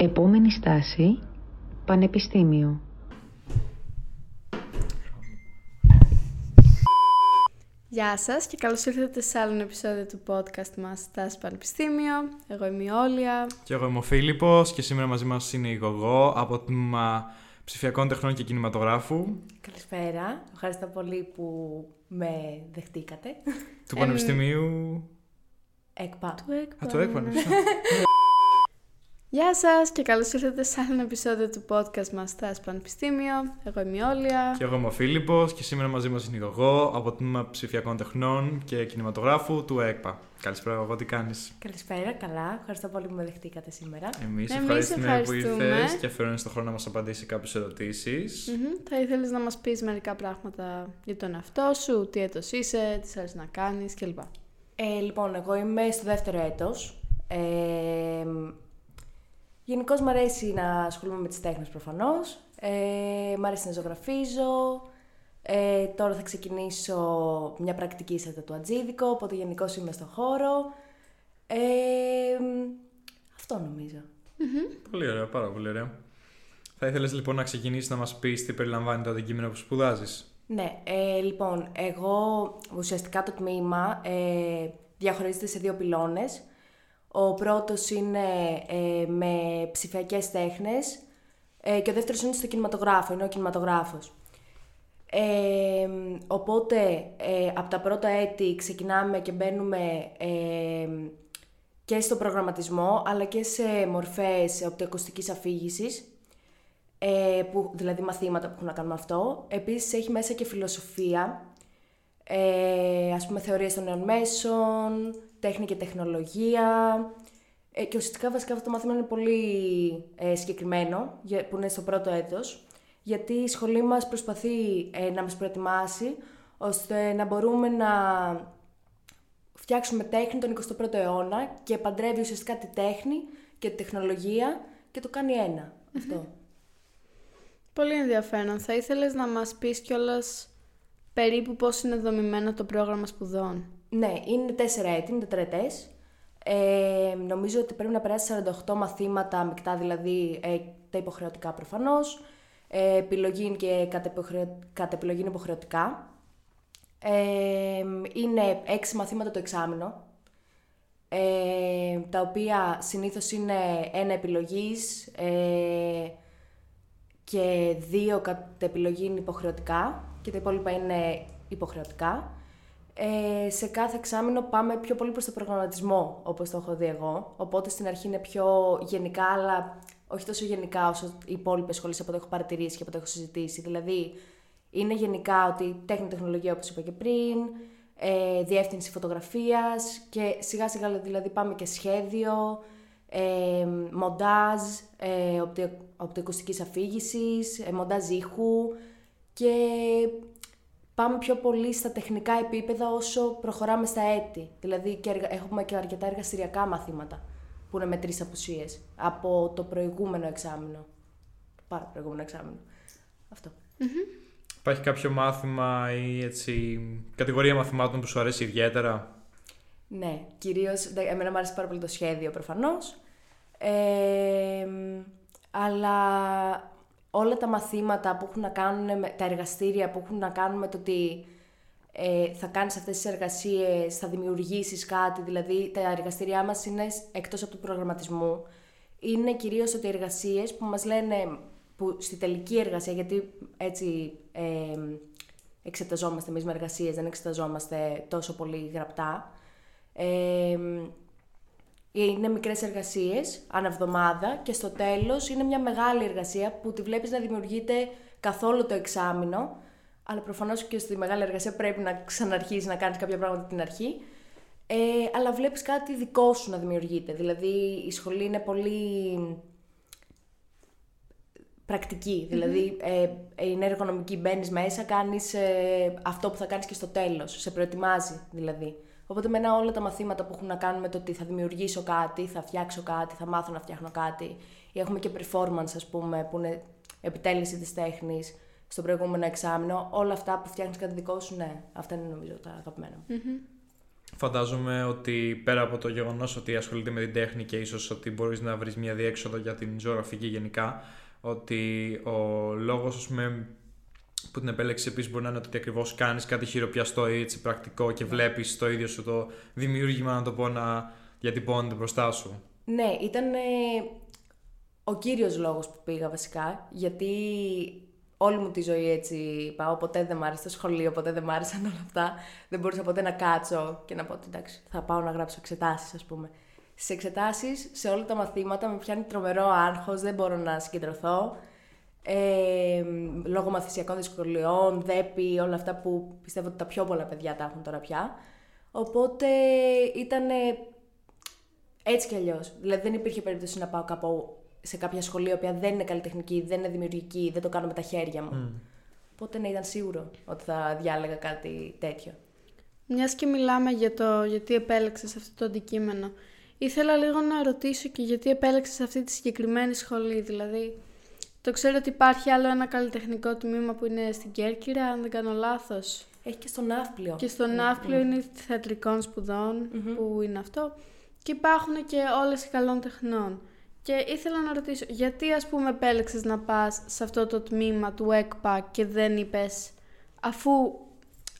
Επόμενη στάση, πανεπιστήμιο. Γεια σας και καλώς ήρθατε σε άλλο επεισόδιο του podcast μας Στάση Πανεπιστήμιο. Εγώ είμαι η Όλια. Και εγώ είμαι ο Φίλιππος και σήμερα μαζί μας είναι η Γωγώ από το Τμήμα Ψηφιακών Τεχνών και Κινηματογράφου. Καλησπέρα. Ευχαριστώ πολύ που με δεχτήκατε. Του Πανεπιστημίου... ΕΚΠΑ. Του ΕΚΠΑ. Γεια σας και καλώς ήρθατε σε άλλο επεισόδιο του podcast μας Στάση Πανεπιστήμιο. Εγώ είμαι η Όλια. Και εγώ είμαι ο Φίλιππος και σήμερα μαζί μας είναι η Γωγώ από το Τμήμα Ψηφιακών Τεχνών και Κινηματογράφου του ΕΚΠΑ. Καλησπέρα, Γωγώ, τι κάνεις? Καλησπέρα, καλά. Ευχαριστώ πολύ που με δεχτήκατε σήμερα. Εμείς ευχαριστούμε που ήρθες και αφιερώνεις τον χρόνο να μας απαντήσεις κάποιες ερωτήσεις. Θα ήθελες να μας πεις μερικά πράγματα για τον εαυτό σου, τι έτος είσαι, τι αρέσει να κάνεις κλπ. Λοιπόν, εγώ είμαι στο δεύτερο έτος. Γενικώς μου αρέσει να ασχολούμαι με τις τέχνες προφανώς, μου αρέσει να ζωγραφίζω, τώρα θα ξεκινήσω μια πρακτική σε το Αντζίδικο, οπότε γενικώς είμαι στον χώρο. Αυτό νομίζω. Mm-hmm. Πολύ ωραία, πάρα πολύ ωραία. Θα ήθελες λοιπόν να ξεκινήσεις να μας πεις τι περιλαμβάνει το αντικείμενο που σπουδάζεις? Ναι, λοιπόν, εγώ ουσιαστικά το τμήμα διαχωρίζεται σε δύο πυλώνες. Ο πρώτος είναι με ψηφιακές τέχνες και ο δεύτερος είναι στο κινηματογράφο, είναι ο κινηματογράφος. Οπότε, από τα πρώτα έτη ξεκινάμε και μπαίνουμε και στο προγραμματισμό, αλλά και σε μορφές οπτικοακουστικής αφήγησης, δηλαδή μαθήματα που έχουν να κάνουν αυτό. Επίσης, έχει μέσα και φιλοσοφία, ας πούμε θεωρίες των νέων μέσων, τέχνη και τεχνολογία και ουσιαστικά βασικά αυτό το μάθημα είναι πολύ συγκεκριμένο που είναι στο πρώτο έτος, γιατί η σχολή μας προσπαθεί να μας προετοιμάσει ώστε να μπορούμε να φτιάξουμε τέχνη τον 21ο αιώνα και παντρεύει ουσιαστικά τη τέχνη και τη τεχνολογία και το κάνει ένα αυτό. Πολύ ενδιαφέρον. Θα ήθελες να μας πεις κιόλας περίπου πώς είναι δομημένο το πρόγραμμα σπουδών? Ναι, είναι 4 έτη, είναι τετραετές. Νομίζω ότι πρέπει να περάσει 48 μαθήματα μεικτά, δηλαδή τα υποχρεωτικά προφανώς, επιλογή και κατ' επιλογή είναι υποχρεωτικά. Είναι 6 μαθήματα το εξάμηνο, τα οποία συνήθως είναι ένα επιλογής και 2 κατ' επιλογή είναι υποχρεωτικά και τα υπόλοιπα είναι υποχρεωτικά. Σε κάθε εξάμηνο πάμε πιο πολύ προς το προγραμματισμό, όπως το έχω δει εγώ. Οπότε στην αρχή είναι πιο γενικά, αλλά όχι τόσο γενικά όσο οι υπόλοιπες σχολές από το έχω παρατηρήσει και από το έχω συζητήσει. Δηλαδή, είναι γενικά ότι τέχνη-τεχνολογία, όπως είπα και πριν, διεύθυνση φωτογραφίας και σιγά σιγά δηλαδή πάμε και σχέδιο, μοντάζ, οπτικοακουστικής αφήγησης, μοντάζ ήχου και... Πάμε πιο πολύ στα τεχνικά επίπεδα όσο προχωράμε στα έτη. Δηλαδή και έχουμε και αρκετά εργαστηριακά μαθήματα που είναι με 3 απουσίες από το προηγούμενο εξάμηνο. Πάρα προηγούμενο εξάμηνο. Αυτό. Mm-hmm. Υπάρχει κάποιο μάθημα ή έτσι, κατηγορία μαθημάτων που σου αρέσει ιδιαίτερα? Ναι, κυρίως εμένα μου αρέσει πάρα πολύ το σχέδιο προφανώς. Αλλά... όλα τα μαθήματα που έχουν να κάνουν, τα εργαστήρια που έχουν να κάνουν με το ότι θα κάνεις αυτές τις εργασίες, θα δημιουργήσεις κάτι, δηλαδή τα εργαστήριά μας είναι εκτός από του προγραμματισμού. Είναι κυρίως ότι οι εργασίες που μας λένε, που στη τελική εργασία, γιατί έτσι εξεταζόμαστε εμείς με εργασίες, δεν εξεταζόμαστε τόσο πολύ γραπτά. Είναι μικρές εργασίες, αναβδομάδα και στο τέλος είναι μια μεγάλη εργασία που τη βλέπεις να δημιουργείται καθόλου το εξάμηνο, αλλά προφανώς και στη μεγάλη εργασία πρέπει να ξαναρχίσεις να κάνεις κάποια πράγματα από την αρχή, αλλά βλέπεις κάτι δικό σου να δημιουργείται, δηλαδή η σχολή είναι πολύ πρακτική, δηλαδή είναι εργονομική, μπαίνεις μέσα, κάνεις αυτό που θα κάνεις και στο τέλος, σε προετοιμάζει δηλαδή. Οπότε μένα όλα τα μαθήματα που έχουν να κάνουν με το ότι θα δημιουργήσω κάτι, θα φτιάξω κάτι, θα μάθω να φτιάχνω κάτι, ή έχουμε και performance, ας πούμε, που είναι επιτέλεση της τέχνης στο προηγούμενο εξάμηνο, όλα αυτά που φτιάχνεις κάτι δικό σου, ναι, αυτά είναι νομίζω τα αγαπημένα μου. Mm-hmm. Φαντάζομαι ότι πέρα από το γεγονός ότι ασχολείται με την τέχνη και ίσως ότι μπορείς να βρεις μια διέξοδο για την ζωγραφική γενικά, ότι ο λόγος ας πούμε, που την επέλεξε επίσης μπορεί να είναι ότι ακριβώς κάνεις κάτι χειροπιαστό ή έτσι πρακτικό και βλέπεις το ίδιο σου το δημιούργημα, να το πω, να διατυπώνεται μπροστά σου. Ναι, ήταν ο κύριος λόγος που πήγα βασικά, γιατί όλη μου τη ζωή έτσι πάω, ποτέ δεν μ' άρεσε το σχολείο, ποτέ δεν μ' άρεσαν όλα αυτά. Δεν μπορούσα ποτέ να κάτσω και να πω ότι εντάξει, θα πάω να γράψω εξετάσεις, ας πούμε. Στις εξετάσεις, σε όλα τα μαθήματα, με πιάνει τρομερό άγχος, δεν μπορώ να συγκεντρωθώ. Λόγω μαθησιακών δυσκολιών, ΔΕΠΗ, όλα αυτά που πιστεύω ότι τα πιο πολλά παιδιά τα έχουν τώρα πια. Οπότε ήταν έτσι κι αλλιώς. Δηλαδή δεν υπήρχε περίπτωση να πάω κάπου σε κάποια σχολεία οποία δεν είναι καλλιτεχνική, δεν είναι δημιουργική, δεν το κάνω με τα χέρια μου. Οπότε ναι, ήταν σίγουρο ότι θα διάλεγα κάτι τέτοιο. Μιας και μιλάμε για το γιατί επέλεξες αυτό το αντικείμενο, ήθελα λίγο να ρωτήσω και γιατί επέλεξες αυτή τη συγκεκριμένη σχολή. Δηλαδή, το ξέρω ότι υπάρχει άλλο ένα καλλιτεχνικό τμήμα που είναι στην Κέρκυρα, αν δεν κάνω λάθος. Έχει και στον Ναύπλιο. Και στον Ναύπλιο είναι θεατρικών σπουδών, που είναι αυτό. Και υπάρχουν και όλες οι καλών τεχνών. Και ήθελα να ρωτήσω, γιατί ας πούμε επέλεξες να πας σε αυτό το τμήμα του ΕΚΠΑ και δεν είπες, αφού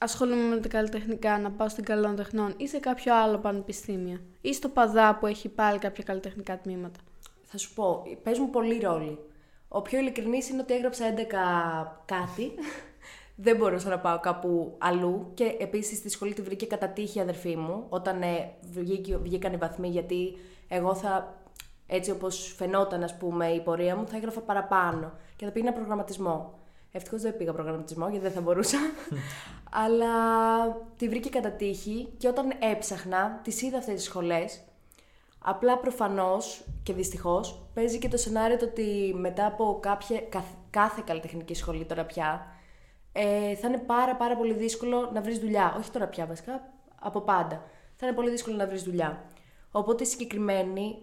ασχολούμαι με τα καλλιτεχνικά, να πάω στην καλών τεχνών ή σε κάποιο άλλο πανεπιστήμιο ή στο Παδά που έχει πάλι κάποια καλλιτεχνικά τμήματα? Θα σου πω, παίζουν πολύ ρόλο. Ο πιο ειλικρινής είναι ότι έγραψα 11 κάτι, δεν μπορούσα να πάω κάπου αλλού και επίσης στη σχολή τη βρήκε κατά τύχη η αδερφή μου όταν βγήκαν οι βαθμοί, γιατί εγώ θα... Έτσι όπως φαινόταν, ας πούμε, η πορεία μου, θα έγραφα παραπάνω και θα πήγαινα προγραμματισμό. Ευτυχώς δεν πήγα προγραμματισμό, γιατί δεν θα μπορούσα. Αλλά τη βρήκε κατά τύχη και όταν έψαχνα, τις είδα αυτές τις σχολές. Απλά προφανώς και δυστυχώς παίζει και το σενάριο το ότι μετά από κάθε καλλιτεχνική σχολή τώρα πια, θα είναι πάρα πολύ δύσκολο να βρεις δουλειά. Όχι τώρα πια βασικά, από πάντα. Θα είναι πολύ δύσκολο να βρεις δουλειά. Οπότε συγκεκριμένη...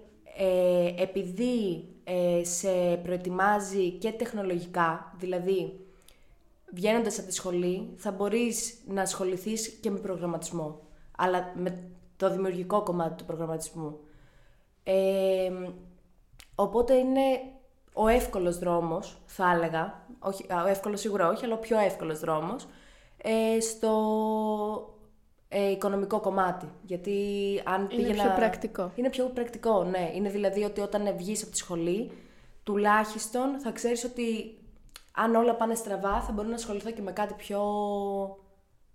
επειδή σε προετοιμάζει και τεχνολογικά, δηλαδή βγαίνοντας από τη σχολή θα μπορείς να ασχοληθείς και με προγραμματισμό, αλλά με το δημιουργικό κομμάτι του προγραμματισμού. Οπότε είναι ο εύκολος δρόμος, θα έλεγα, όχι, ο εύκολος σίγουρα όχι, αλλά ο πιο εύκολος δρόμος, στο... οικονομικό κομμάτι, γιατί αν πήγαινα... Είναι πιο πρακτικό. Είναι πιο πρακτικό, ναι. Είναι δηλαδή ότι όταν βγεις από τη σχολή, τουλάχιστον θα ξέρεις ότι αν όλα πάνε στραβά, θα μπορώ να ασχοληθώ και με κάτι πιο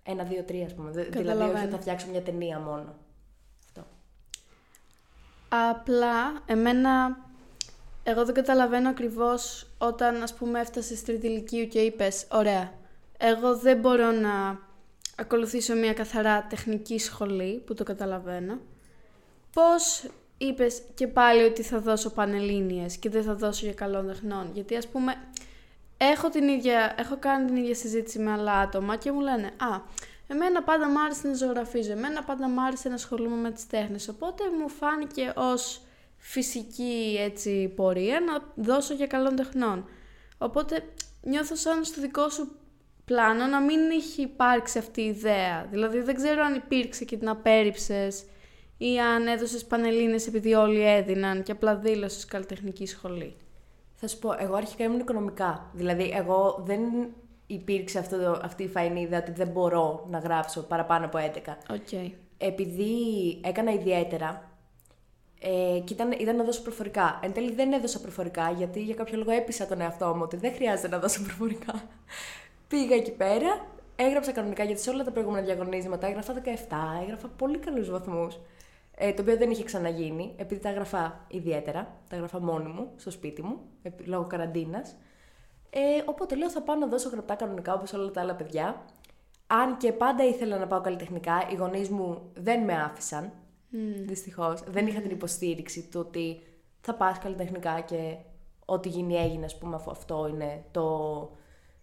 1, 2, 3, ας πούμε. Δηλαδή, όχι θα φτιάξω μια ταινία μόνο. Αυτό. Απλά, εγώ δεν καταλαβαίνω ακριβώς όταν, ας πούμε, έφτασες τρίτη ηλικίου και είπες, ωραία, εγώ δεν μπορώ να... ακολουθήσω μια καθαρά τεχνική σχολή, που το καταλαβαίνω. Πώς είπες και πάλι ότι θα δώσω πανελλήνιες και δεν θα δώσω για καλών τεχνών? Γιατί ας πούμε, έχω κάνει την ίδια συζήτηση με άλλα άτομα και μου λένε εμένα πάντα μ' άρεσε να ζωγραφίζω, εμένα πάντα μ' άρεσε να ασχολούμαι με τις τέχνες, οπότε μου φάνηκε ως φυσική έτσι πορεία να δώσω για καλών τεχνών. Οπότε νιώθω σαν στο δικό σου πλάνο να μην έχει υπάρξει αυτή η ιδέα. Δηλαδή δεν ξέρω αν υπήρξε και την απέρριψες ή αν έδωσες πανελλήνες επειδή όλοι έδιναν και απλά δήλωσες καλλιτεχνική σχολή. Θα σου πω, εγώ αρχικά ήμουν οικονομικά. Δηλαδή εγώ δεν υπήρξε αυτή η φαϊνή ιδέα ότι δεν μπορώ να γράψω παραπάνω από 11. Okay. Επειδή έκανα ιδιαίτερα και ήταν να δώσω προφορικά. Εν τέλει δεν έδωσα προφορικά, γιατί για κάποιο λόγο έπεισα τον εαυτό μου ότι δεν χρειάζεται να δώσω προφορικά. Πήγα εκεί πέρα, έγραψα κανονικά, γιατί σε όλα τα προηγούμενα διαγωνίσματα έγραφα 17, έγραφα πολύ καλούς βαθμούς, το οποίο δεν είχε ξαναγίνει, επειδή τα έγραφα ιδιαίτερα, τα έγραφα μόνη μου, στο σπίτι μου, λόγω καραντίνας. Οπότε λέω θα πάω να δώσω γραπτά κανονικά όπως όλα τα άλλα παιδιά. Αν και πάντα ήθελα να πάω καλλιτεχνικά, οι γονείς μου δεν με άφησαν, δυστυχώς. Δεν είχα την υποστήριξη του ότι θα πας καλλιτεχνικά και ό,τι γίνει έγινε, ας πούμε, αφού αυτό είναι το...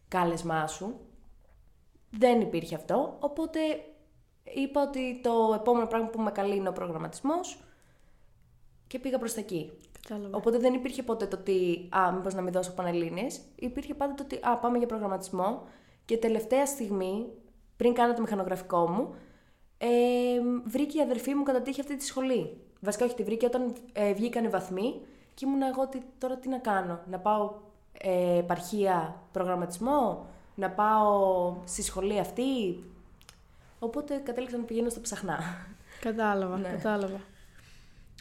κάλεσμά σου. Δεν υπήρχε αυτό, οπότε είπα ότι το επόμενο πράγμα που με καλεί είναι ο προγραμματισμός και πήγα προς τα εκεί. Κατάλαβα. Οπότε δεν υπήρχε ποτέ το ότι μήπως να μην δώσω πανελλήνιες, υπήρχε πάντα το ότι πάμε για προγραμματισμό και τελευταία στιγμή, πριν κάνω το μηχανογραφικό μου, βρήκε η αδερφή μου κατά τύχη αυτή τη σχολή. Βασικά όχι, τη βρήκε όταν βγήκαν οι βαθμοί και ήμουνα εγώ τώρα τι να κάνω, να πάω επαρχία προγραμματισμό, να πάω στη σχολή αυτή. Οπότε κατέληξα να πηγαίνω στα ψαχνά. Κατάλαβα, ναι. Κατάλαβα.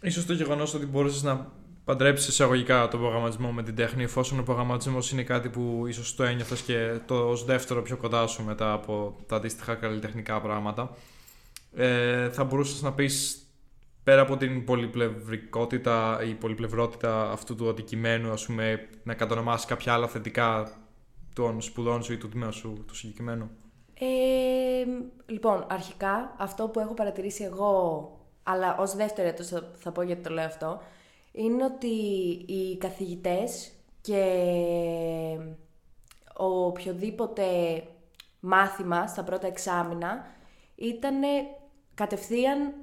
Ίσως το γεγονός ότι μπορούσες να παντρέψεις εισαγωγικά τον προγραμματισμό με την τέχνη, εφόσον ο προγραμματισμός είναι κάτι που ίσως το ένιωθες και το ως δεύτερο πιο κοντά σου μετά από τα αντίστοιχα καλλιτεχνικά πράγματα, θα μπορούσες να πεις πέρα από την πολυπλευρικότητα ή πολυπλευρότητα αυτού του αντικειμένου, ας πούμε, να κατονομάσεις κάποια άλλα θετικά των σπουδών σου ή του τμήματος σου του συγκεκριμένου. Λοιπόν, αρχικά αυτό που έχω παρατηρήσει εγώ, αλλά ως δεύτερο έτος θα πω γιατί το λέω αυτό, είναι ότι οι καθηγητές και οποιοδήποτε μάθημα στα πρώτα εξάμηνα ήταν κατευθείαν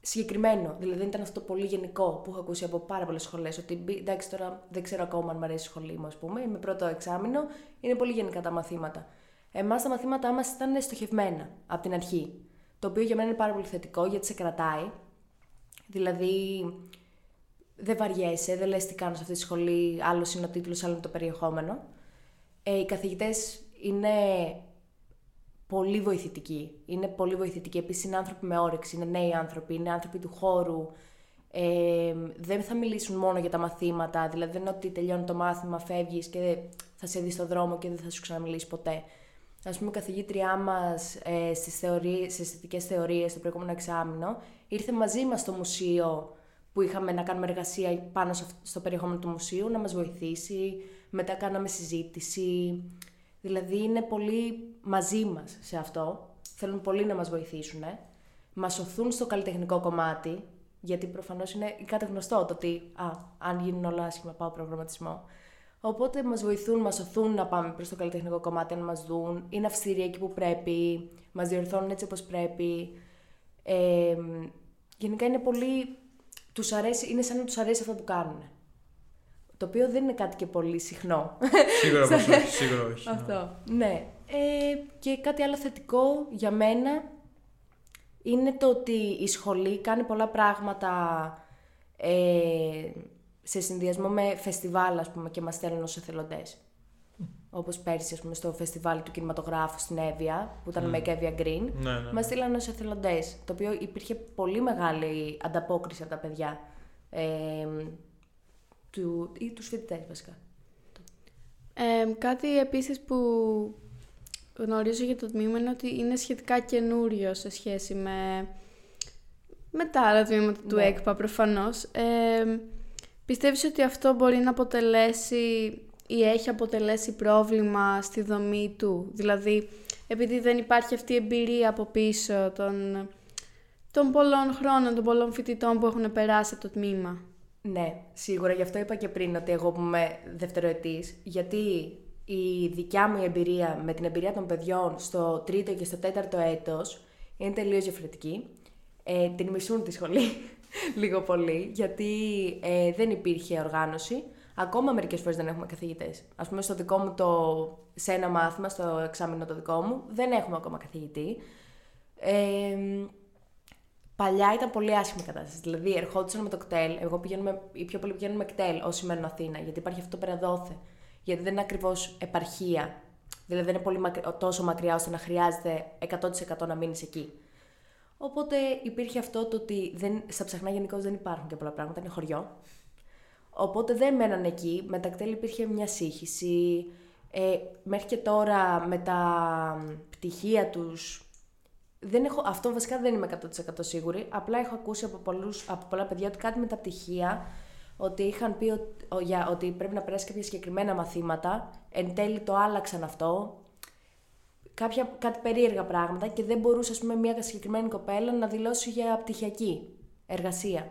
συγκεκριμένο. Δηλαδή δεν ήταν αυτό το πολύ γενικό που έχω ακούσει από πάρα πολλές σχολές, ότι εντάξει τώρα δεν ξέρω ακόμα αν μου αρέσει η σχολή μου, ας πούμε, είμαι πρώτο εξάμηνο, είναι πολύ γενικά τα μαθήματα. Εμάς τα μαθήματά μας ήταν στοχευμένα από την αρχή, το οποίο για μένα είναι πάρα πολύ θετικό γιατί σε κρατάει. Δηλαδή δεν βαριέσαι, δεν λες τι κάνω σε αυτή τη σχολή, άλλος είναι ο τίτλος, άλλο είναι το περιεχόμενο. Οι καθηγητές είναι πολύ βοηθητικοί, επίσης είναι άνθρωποι με όρεξη, είναι νέοι άνθρωποι, είναι άνθρωποι του χώρου. Δεν θα μιλήσουν μόνο για τα μαθήματα, δηλαδή δεν είναι ότι τελειώνει το μάθημα, φεύγεις και θα σε δει στον δρόμο και δεν θα σου ξαναμιλήσει ποτέ. Ας πούμε, η καθηγήτριά μας στις αισθητικές θεωρίες, το προηγούμενο εξάμηνο, ήρθε μαζί μας στο μουσείο που είχαμε να κάνουμε εργασία πάνω στο περιεχόμενο του μουσείου, να μας βοηθήσει, μετά κάναμε συζήτηση. Δηλαδή είναι πολύ μαζί μας σε αυτό, θέλουν πολύ να μας βοηθήσουν, μας σωθούν στο καλλιτεχνικό κομμάτι, γιατί προφανώς είναι κάτι γνωστό το ότι αν γίνουν όλα άσχημα πάω προγραμματισμό. Οπότε μας βοηθούν, μας σωθούν να πάμε προς το καλλιτεχνικό κομμάτι, αν μας δουν, είναι αυστηροί εκεί που πρέπει, μας διορθώνουν έτσι όπως πρέπει. Γενικά είναι πολύ... Τους αρέσει, είναι σαν να τους αρέσει αυτό που κάνουν. Το οποίο δεν είναι κάτι και πολύ συχνό. Σίγουρα πως όχι, σίγουρα όχι. Αυτό, ναι. Και κάτι άλλο θετικό για μένα είναι το ότι η σχολή κάνει πολλά πράγματα σε συνδυασμό με φεστιβάλ, ας πούμε, και μας στέλνουν ως εθελοντές. Όπως πέρσι, ας πούμε, στο φεστιβάλ του κινηματογράφου στην Εύβοια, που ήταν με Εύβοια Green, μας στείλαν ως εθελοντές, το οποίο υπήρχε πολύ μεγάλη ανταπόκριση από τα παιδιά ή τους φοιτητές βασικά. Κάτι επίσης που γνωρίζω για το τμήμα είναι ότι είναι σχετικά καινούριο σε σχέση με τα άλλα τμήματα του ΕΚΠΑ προφανώς. Πιστεύεις ότι αυτό μπορεί να αποτελέσει ή έχει αποτελέσει πρόβλημα στη δομή του? Δηλαδή, επειδή δεν υπάρχει αυτή η εμπειρία από πίσω των πολλών χρόνων, των πολλών φοιτητών που έχουν περάσει από το τμήμα. Ναι, σίγουρα. Γι' αυτό είπα και πριν ότι εγώ που είμαι δευτεροετής, γιατί η δικιά μου εμπειρία με την εμπειρία των παιδιών στο τρίτο και στο τέταρτο έτος είναι τελείως διαφορετική. Την μισούν τη σχολή λίγο πολύ, γιατί δεν υπήρχε οργάνωση. Ακόμα μερικές φορές δεν έχουμε καθηγητές. Ας πούμε, στο δικό μου σε ένα μάθημα, στο εξάμηνο το δικό μου, δεν έχουμε ακόμα καθηγητή. Παλιά ήταν πολύ άσχημη κατάσταση. Δηλαδή, ερχόντουσαν με το κτέλ. Οι πιο πολλοί πηγαίνουν με κτέλ όσοι μένουν Αθήνα, γιατί υπάρχει αυτό το περαδόθε. Γιατί δεν είναι ακριβώς επαρχία. Δηλαδή, δεν είναι πολύ τόσο μακριά ώστε να χρειάζεται 100% να μείνεις εκεί. Οπότε υπήρχε αυτό το ότι στα ψαχνά γενικώς δεν υπάρχουν και πολλά πράγματα, είναι χωριό. Οπότε δεν μέναν εκεί, με τα κτέλ υπήρχε μια σύγχυση. Μέχρι και τώρα με τα πτυχία τους, αυτό βασικά δεν είμαι 100% σίγουρη, απλά έχω ακούσει από πολλά παιδιά ότι κάτι με τα πτυχία, ότι είχαν πει ότι πρέπει να περάσει κάποια συγκεκριμένα μαθήματα, εν τέλει το άλλαξαν αυτό, κάτι περίεργα πράγματα και δεν μπορούσε, ας πούμε, μια συγκεκριμένη κοπέλα να δηλώσει για πτυχιακή εργασία.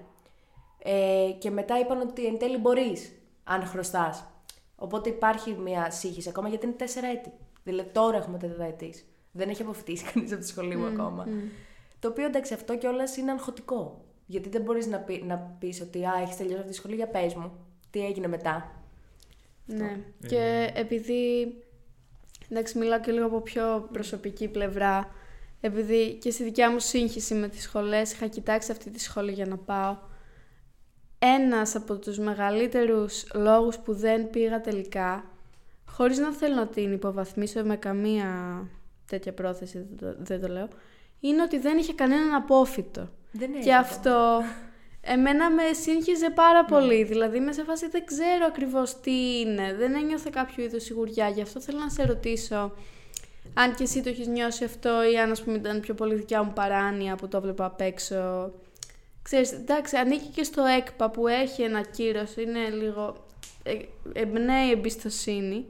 Και μετά είπαν ότι εν τέλει μπορείς, αν χρωστάς. Οπότε υπάρχει μια σύγχυση ακόμα γιατί είναι 4 έτη. Δηλαδή τώρα έχουμε 4 ετής. Δεν έχει αποφυτίσει κανείς από τη σχολή μου ακόμα. Το οποίο, εντάξει, αυτό κιόλας είναι αγχωτικό. Γιατί δεν μπορείς να πεις ότι έχεις τελειώσει αυτή τη σχολή, για πες μου, τι έγινε μετά. Ναι. Και επειδή, εντάξει, μιλάω και λίγο από πιο προσωπική πλευρά, επειδή και στη δικιά μου σύγχυση με τις σχολές είχα κοιτάξει αυτή τη σχολή για να πάω. Ένας από τους μεγαλύτερους λόγους που δεν πήγα τελικά, χωρίς να θέλω να την υποβαθμίσω με καμία τέτοια πρόθεση, δεν το λέω, είναι ότι δεν είχε κανέναν απόφυτο. Και αυτό εμένα με σύγχυζε πάρα πολύ. Δηλαδή είμαι σε φάση δεν ξέρω ακριβώς τι είναι, δεν ένιωθα κάποιο είδος σιγουριά. Γι' αυτό θέλω να σε ρωτήσω αν και εσύ το έχεις νιώσει αυτό ή αν ας πούμε ήταν πιο πολύ δικιά μου παράνοια που το βλέπω απ' έξω. Ξέρεις, εντάξει, ανήκει και στο ΕΚΠΑ που έχει ένα κύρος, είναι λίγο εμπνέει εμπιστοσύνη,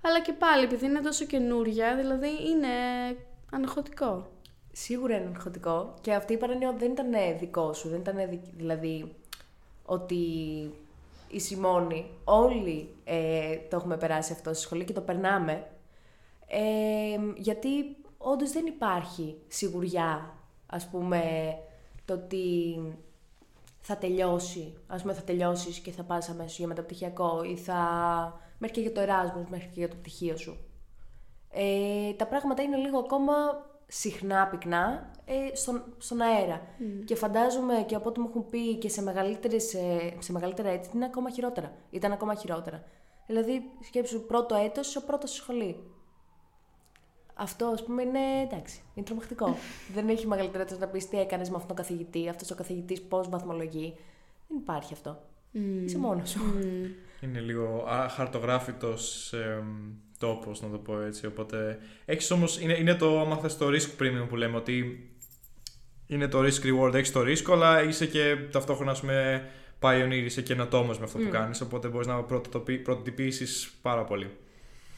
αλλά και πάλι επειδή είναι τόσο καινούρια, δηλαδή είναι αναχωτικό. Σίγουρα είναι αγχωτικό, και αυτή η παράνοια δεν ήταν δικό σου, δεν ήταν δηλαδή ότι η Σιμώνη, όλοι το έχουμε περάσει αυτό στη σχολή και το περνάμε, γιατί όντως δεν υπάρχει σιγουριά, ας πούμε, το ότι θα τελειώσει, ας πούμε θα τελειώσεις και θα πας αμέσως για μεταπτυχιακό ή θα μέχρι και για το Erasmus, μέχρι και για το πτυχίο σου. Τα πράγματα είναι λίγο ακόμα συχνά πυκνά στον αέρα. Και φαντάζομαι και από ό,τι μου έχουν πει και σε μεγαλύτερα έτη είναι ακόμα χειρότερα. Ήταν ακόμα χειρότερα. Δηλαδή, σκέψου πρώτο έτος στο πρώτο σχολή. Αυτό, ας πούμε, είναι εντάξει, είναι τρομακτικό. Δεν έχει μεγαλύτερα έτος να πεις τι έκανες με αυτόν τον καθηγητή, αυτός ο καθηγητής πώς βαθμολογεί. Δεν υπάρχει αυτό. Είσαι μόνος σου. Είναι λίγο χαρτογράφητος τόπος, να το πω έτσι, οπότε έχεις όμως, είναι το, άμα θες, το risk premium που λέμε, ότι είναι το risk reward, έχεις το ρίσκο, αλλά είσαι και ταυτόχρονα, ας πούμε, pioneer, είσαι καινοτόμος με αυτό που κάνεις, οπότε μπορείς να πρωτοτυπήσεις πάρα πολύ.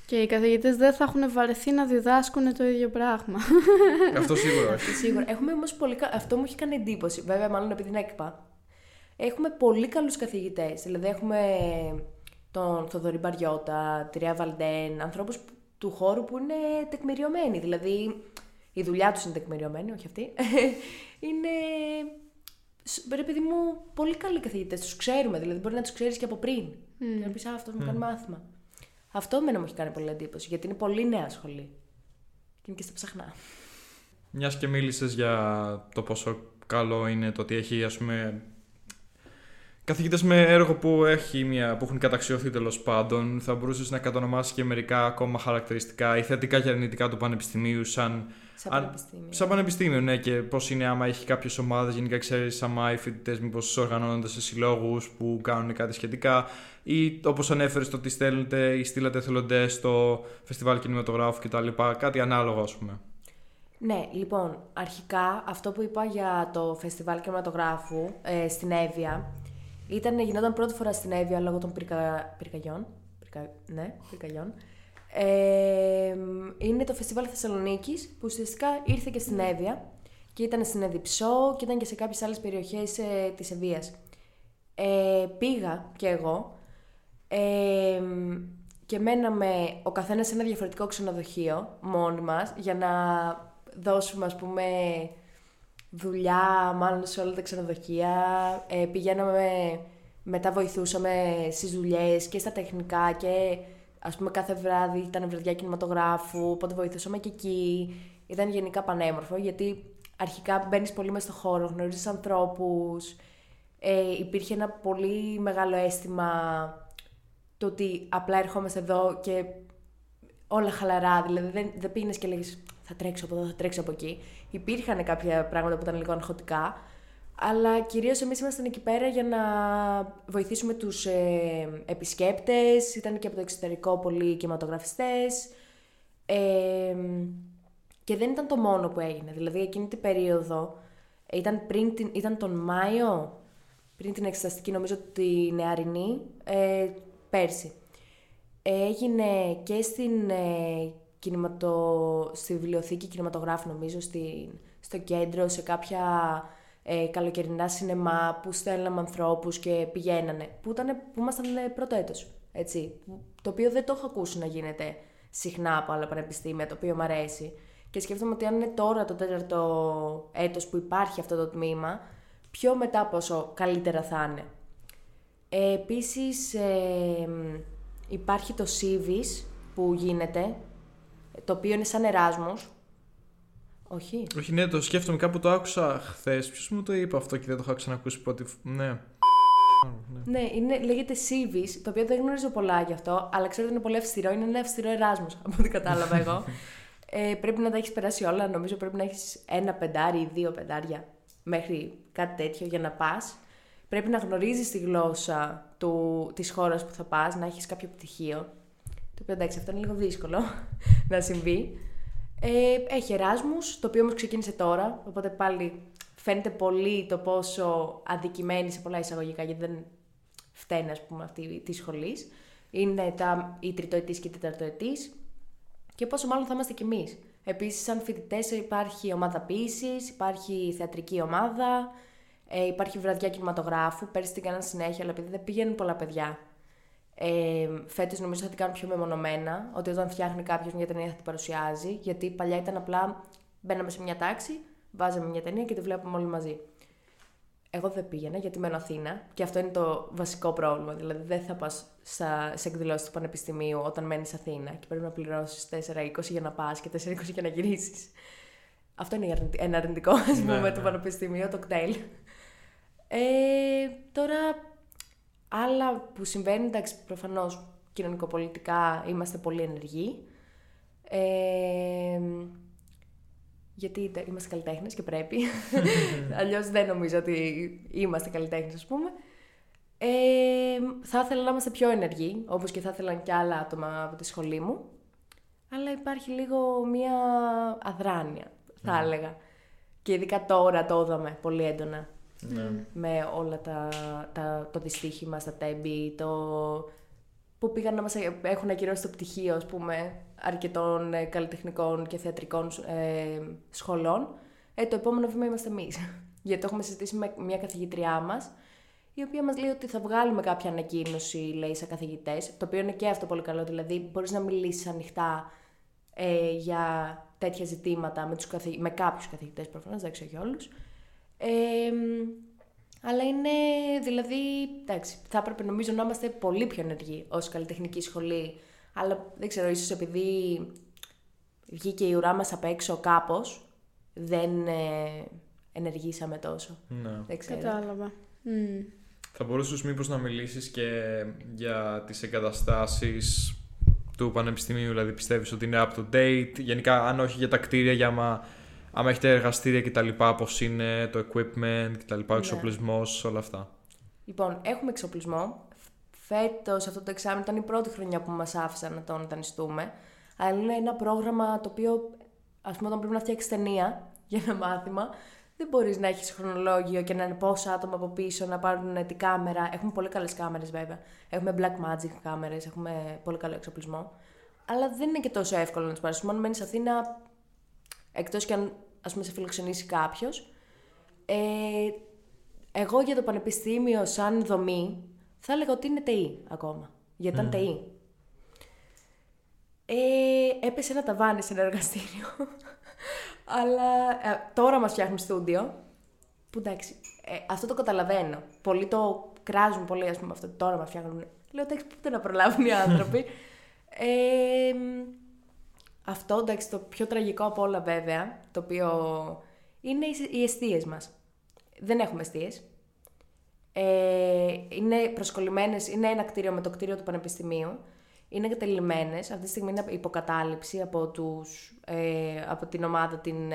Και οι καθηγητές δεν θα έχουν βαρεθεί να διδάσκουν το ίδιο πράγμα. Αυτό σίγουρα. Σίγουρα. Έχουμε όμως πολύ, αυτό μου έχει κάνει εντύπωση, βέβαια μάλλον επειδή είναι ΕΚΠΑ. Έχουμε πολύ καλούς καθηγητές, δηλαδή έχουμε τον Θοδωρή Μπαριώτα, τη Ρέα Βαλντέν, ανθρώπους του χώρου που είναι τεκμηριωμένοι, δηλαδή η δουλειά τους είναι τεκμηριωμένη, όχι αυτή, είναι, ρε παιδί μου, πολύ καλοί καθηγητές, τους ξέρουμε, δηλαδή μπορεί να τους ξέρεις και από πριν, και να πεις αυτό μου κάνει μάθημα. Αυτό εμένα μου έχει κάνει πολύ εντύπωση, γιατί είναι πολύ νέα σχολή και είναι και στα ψαχνά. Μιας και μίλησες για το πόσο καλό είναι το ότι έχει, ας πούμε, καθηγητές με έργο που έχουν καταξιωθεί, τέλος πάντων, θα μπορούσες να κατονομάσεις και μερικά ακόμα χαρακτηριστικά ή θετικά και αρνητικά του πανεπιστημίου, σαν πανεπιστήμιο, ναι, και πώς είναι άμα έχει κάποιες ομάδες, γενικά ξέρεις, άμα οι φοιτητές μήπως οργανώνονται σε συλλόγους που κάνουν κάτι σχετικά, ή όπως ανέφερες το ότι στέλνετε ή στείλατε εθελοντές στο φεστιβάλ κινηματογράφου κτλ. Κάτι ανάλογο, ας πούμε. Ναι, λοιπόν, αρχικά αυτό που είπα για το φεστιβάλ κινηματογράφου στην Εύβοια. Γινόταν πρώτη φορά στην Εύβοια λόγω των πυρκαγιών. Πυρκαγιών. Είναι το φεστιβάλ Θεσσαλονίκης που ουσιαστικά ήρθε και στην Εύβοια και ήταν στην Εδιψό και ήταν και σε κάποιες άλλες περιοχές της Εβίας. Πήγα κι εγώ και μέναμε ο καθένας σε ένα διαφορετικό ξενοδοχείο μόνοι μας για να δώσουμε, ας πούμε, δουλειά, μάλλον σε όλα τα ξενοδοχεία, πηγαίναμε, μετά βοηθούσαμε στις δουλειές και στα τεχνικά και, ας πούμε, κάθε βράδυ ήταν βραδιά κινηματογράφου, οπότε βοηθούσαμε και εκεί. Ήταν γενικά πανέμορφο, γιατί αρχικά μπαίνεις πολύ μέσα στο χώρο, γνωρίζεις ανθρώπους, υπήρχε ένα πολύ μεγάλο αίσθημα το ότι απλά ερχόμαστε εδώ και όλα χαλαρά, δηλαδή δεν πήγαινες και λέγεις θα τρέξω από εδώ, θα τρέξω από εκεί. Υπήρχαν κάποια πράγματα που ήταν λίγο αγχωτικά, αλλά κυρίως εμείς ήμασταν εκεί πέρα για να βοηθήσουμε τους επισκέπτες, ήταν και από το εξωτερικό πολλοί κινηματογραφιστές και δεν ήταν το μόνο που έγινε. Δηλαδή εκείνη την περίοδο, ήταν τον Μάιο, πριν την εξεταστική νομίζω την νεαρινή, πέρσι. Έγινε και στην στη βιβλιοθήκη κινηματογράφου, νομίζω, στο κέντρο, σε κάποια καλοκαιρινά σινεμά που στέλναμε ανθρώπους και πηγαίνανε, που ήμασταν πρώτο έτος, έτσι, το οποίο δεν το έχω ακούσει να γίνεται συχνά από άλλα πανεπιστήμια, το οποίο μου αρέσει, και σκέφτομαι ότι αν είναι τώρα το τέταρτο έτος που υπάρχει αυτό το τμήμα, πιο μετά πόσο καλύτερα θα είναι. Επίσης υπάρχει το CVS που γίνεται, το οποίο είναι σαν Εράσμους, Όχι. Όχι, ναι, το σκέφτομαι. Κάπου το άκουσα χθες. Ποιος μου το είπε αυτό και δεν το είχα ξανακούσει ποτέ. Ναι. Ναι, είναι, λέγεται CVS, το οποίο δεν γνωρίζω πολλά γι' αυτό, αλλά ξέρω ότι είναι πολύ αυστηρό. Είναι ένα αυστηρό Erasmus, από ό,τι κατάλαβα εγώ. Πρέπει να τα έχεις περάσει όλα. Νομίζω πρέπει να έχεις 1 πεντάρι ή 2 πεντάρια μέχρι κάτι τέτοιο για να πας. Πρέπει να γνωρίζεις τη γλώσσα της χώρας που θα πας, να έχεις κάποιο πτυχίο. Το οποίο εντάξει, αυτό είναι λίγο δύσκολο να συμβεί. Έχει Erasmus, το οποίο όμως ξεκίνησε τώρα, οπότε πάλι φαίνεται πολύ το πόσο αδικημένη σε πολλά εισαγωγικά, γιατί δεν φταίνει, ας πούμε, αυτή τη σχολή. Είναι οι τριτοετής και οι τεταρτοετής. Και πόσο μάλλον θα είμαστε κι εμείς. Επίσης, σαν φοιτητές, υπάρχει ομάδα ποιήσης, υπάρχει θεατρική ομάδα, υπάρχει βραδιά κινηματογράφου. Πέρσι την κάναν συνέχεια, αλλά επειδή δεν πηγαίνουν πολλά παιδιά, φέτος νομίζω θα την κάνουν πιο μεμονωμένα. Ότι όταν φτιάχνει κάποιος μια ταινία θα την παρουσιάζει. Γιατί παλιά ήταν απλά μπαίναμε σε μια τάξη, βάζαμε μια ταινία και τη βλέπουμε όλοι μαζί. Εγώ δεν πήγαινα γιατί μένω Αθήνα και αυτό είναι το βασικό πρόβλημα. Δηλαδή, δεν θα πας σε εκδηλώσεις του πανεπιστημίου όταν μένεις Αθήνα και πρέπει να πληρώσεις 4,20 για να πας και 4,20 για να γυρίσεις. Αυτό είναι ένα αρνητικό, ας πούμε, ναι. Του πανεπιστημίου, το κτέλ. Τώρα, άλλα που συμβαίνουν, εντάξει, προφανώς κοινωνικοπολιτικά είμαστε πολύ ενεργοί. Γιατί είμαστε καλλιτέχνες και πρέπει, αλλιώς δεν νομίζω ότι είμαστε καλλιτέχνες, ας πούμε. Θα ήθελα να είμαστε πιο ενεργοί, όπως και θα ήθελαν και άλλα άτομα από τη σχολή μου. Αλλά υπάρχει λίγο μία αδράνεια, θα έλεγα. Και ειδικά τώρα το είδαμε πολύ έντονα. Με όλα το δυστύχημα στα TEMPI, που πήγαν να μας έχουν ακυρώσει το πτυχίο, ας πούμε, αρκετών καλλιτεχνικών και θεατρικών σχολών, το επόμενο βήμα είμαστε εμείς. Γιατί το έχουμε συζητήσει με μια καθηγητριά μας, η οποία μας λέει ότι θα βγάλουμε κάποια ανακοίνωση, λέει, σαν καθηγητές, το οποίο είναι και αυτό πολύ καλό. Δηλαδή, μπορείς να μιλήσεις ανοιχτά για τέτοια ζητήματα με κάποιους καθηγητές, προφανώς, δεν ξέρω για όλους. Αλλά είναι, δηλαδή, εντάξει, θα έπρεπε νομίζω να είμαστε πολύ πιο ενεργοί ως καλλιτεχνική σχολή, αλλά δεν ξέρω, ίσως επειδή βγήκε η ουρά μας απ' έξω κάπως, δεν ενεργήσαμε τόσο. Ναι. Δεν ξέρω. Κατάλαβα. Mm. Θα μπορούσες μήπως να μιλήσεις και για τις εγκαταστάσεις του πανεπιστημίου, δηλαδή πιστεύεις ότι είναι up-to-date, γενικά αν όχι για τα κτίρια, για άμα έχετε εργαστήρια και τα λοιπά, πώς είναι το equipment και τα λοιπά, ο εξοπλισμός, όλα αυτά. Λοιπόν, έχουμε εξοπλισμό. Φέτος αυτό το εξάμηνο ήταν η πρώτη χρονιά που μας άφησαν να τον δανειστούμε. Αλλά είναι ένα πρόγραμμα το οποίο, ας πούμε, όταν πρέπει να φτιάξεις ταινία για ένα μάθημα, δεν μπορείς να έχεις χρονολόγιο και να είναι πόσα άτομα από πίσω να πάρουν τη κάμερα. Έχουμε πολύ καλές κάμερες, βέβαια. Έχουμε Black Magic κάμερες, έχουμε πολύ καλό εξοπλισμό. Αλλά δεν είναι και τόσο εύκολο να τους πάρεις. Μόνο μένεις Αθήνα. Εκτός και αν, ας πούμε, σε φιλοξενήσει κάποιος. Εγώ για το πανεπιστήμιο σαν δομή θα έλεγα ότι είναι ΤΕΙ ακόμα. Γιατί ήταν ΤΕΙ. Έπεσε ένα ταβάνι σε ένα εργαστήριο. Αλλά τώρα μας φτιάχνουν στούντιο. Που εντάξει, αυτό το καταλαβαίνω. Πολλοί το κράζουν πολύ, ας πούμε, αυτό τώρα μας φτιάχνουν. Λέω, εντάξει, πού να προλάβουν οι άνθρωποι. Αυτό, εντάξει, το πιο τραγικό από όλα, βέβαια, το οποίο είναι οι εστίες μας. Δεν έχουμε εστίες. Είναι προσκολλημένες, είναι ένα κτίριο με το κτίριο του πανεπιστημίου. Είναι εγκαταλειμμένες. Αυτή τη στιγμή είναι υποκατάληψη από την ομάδα την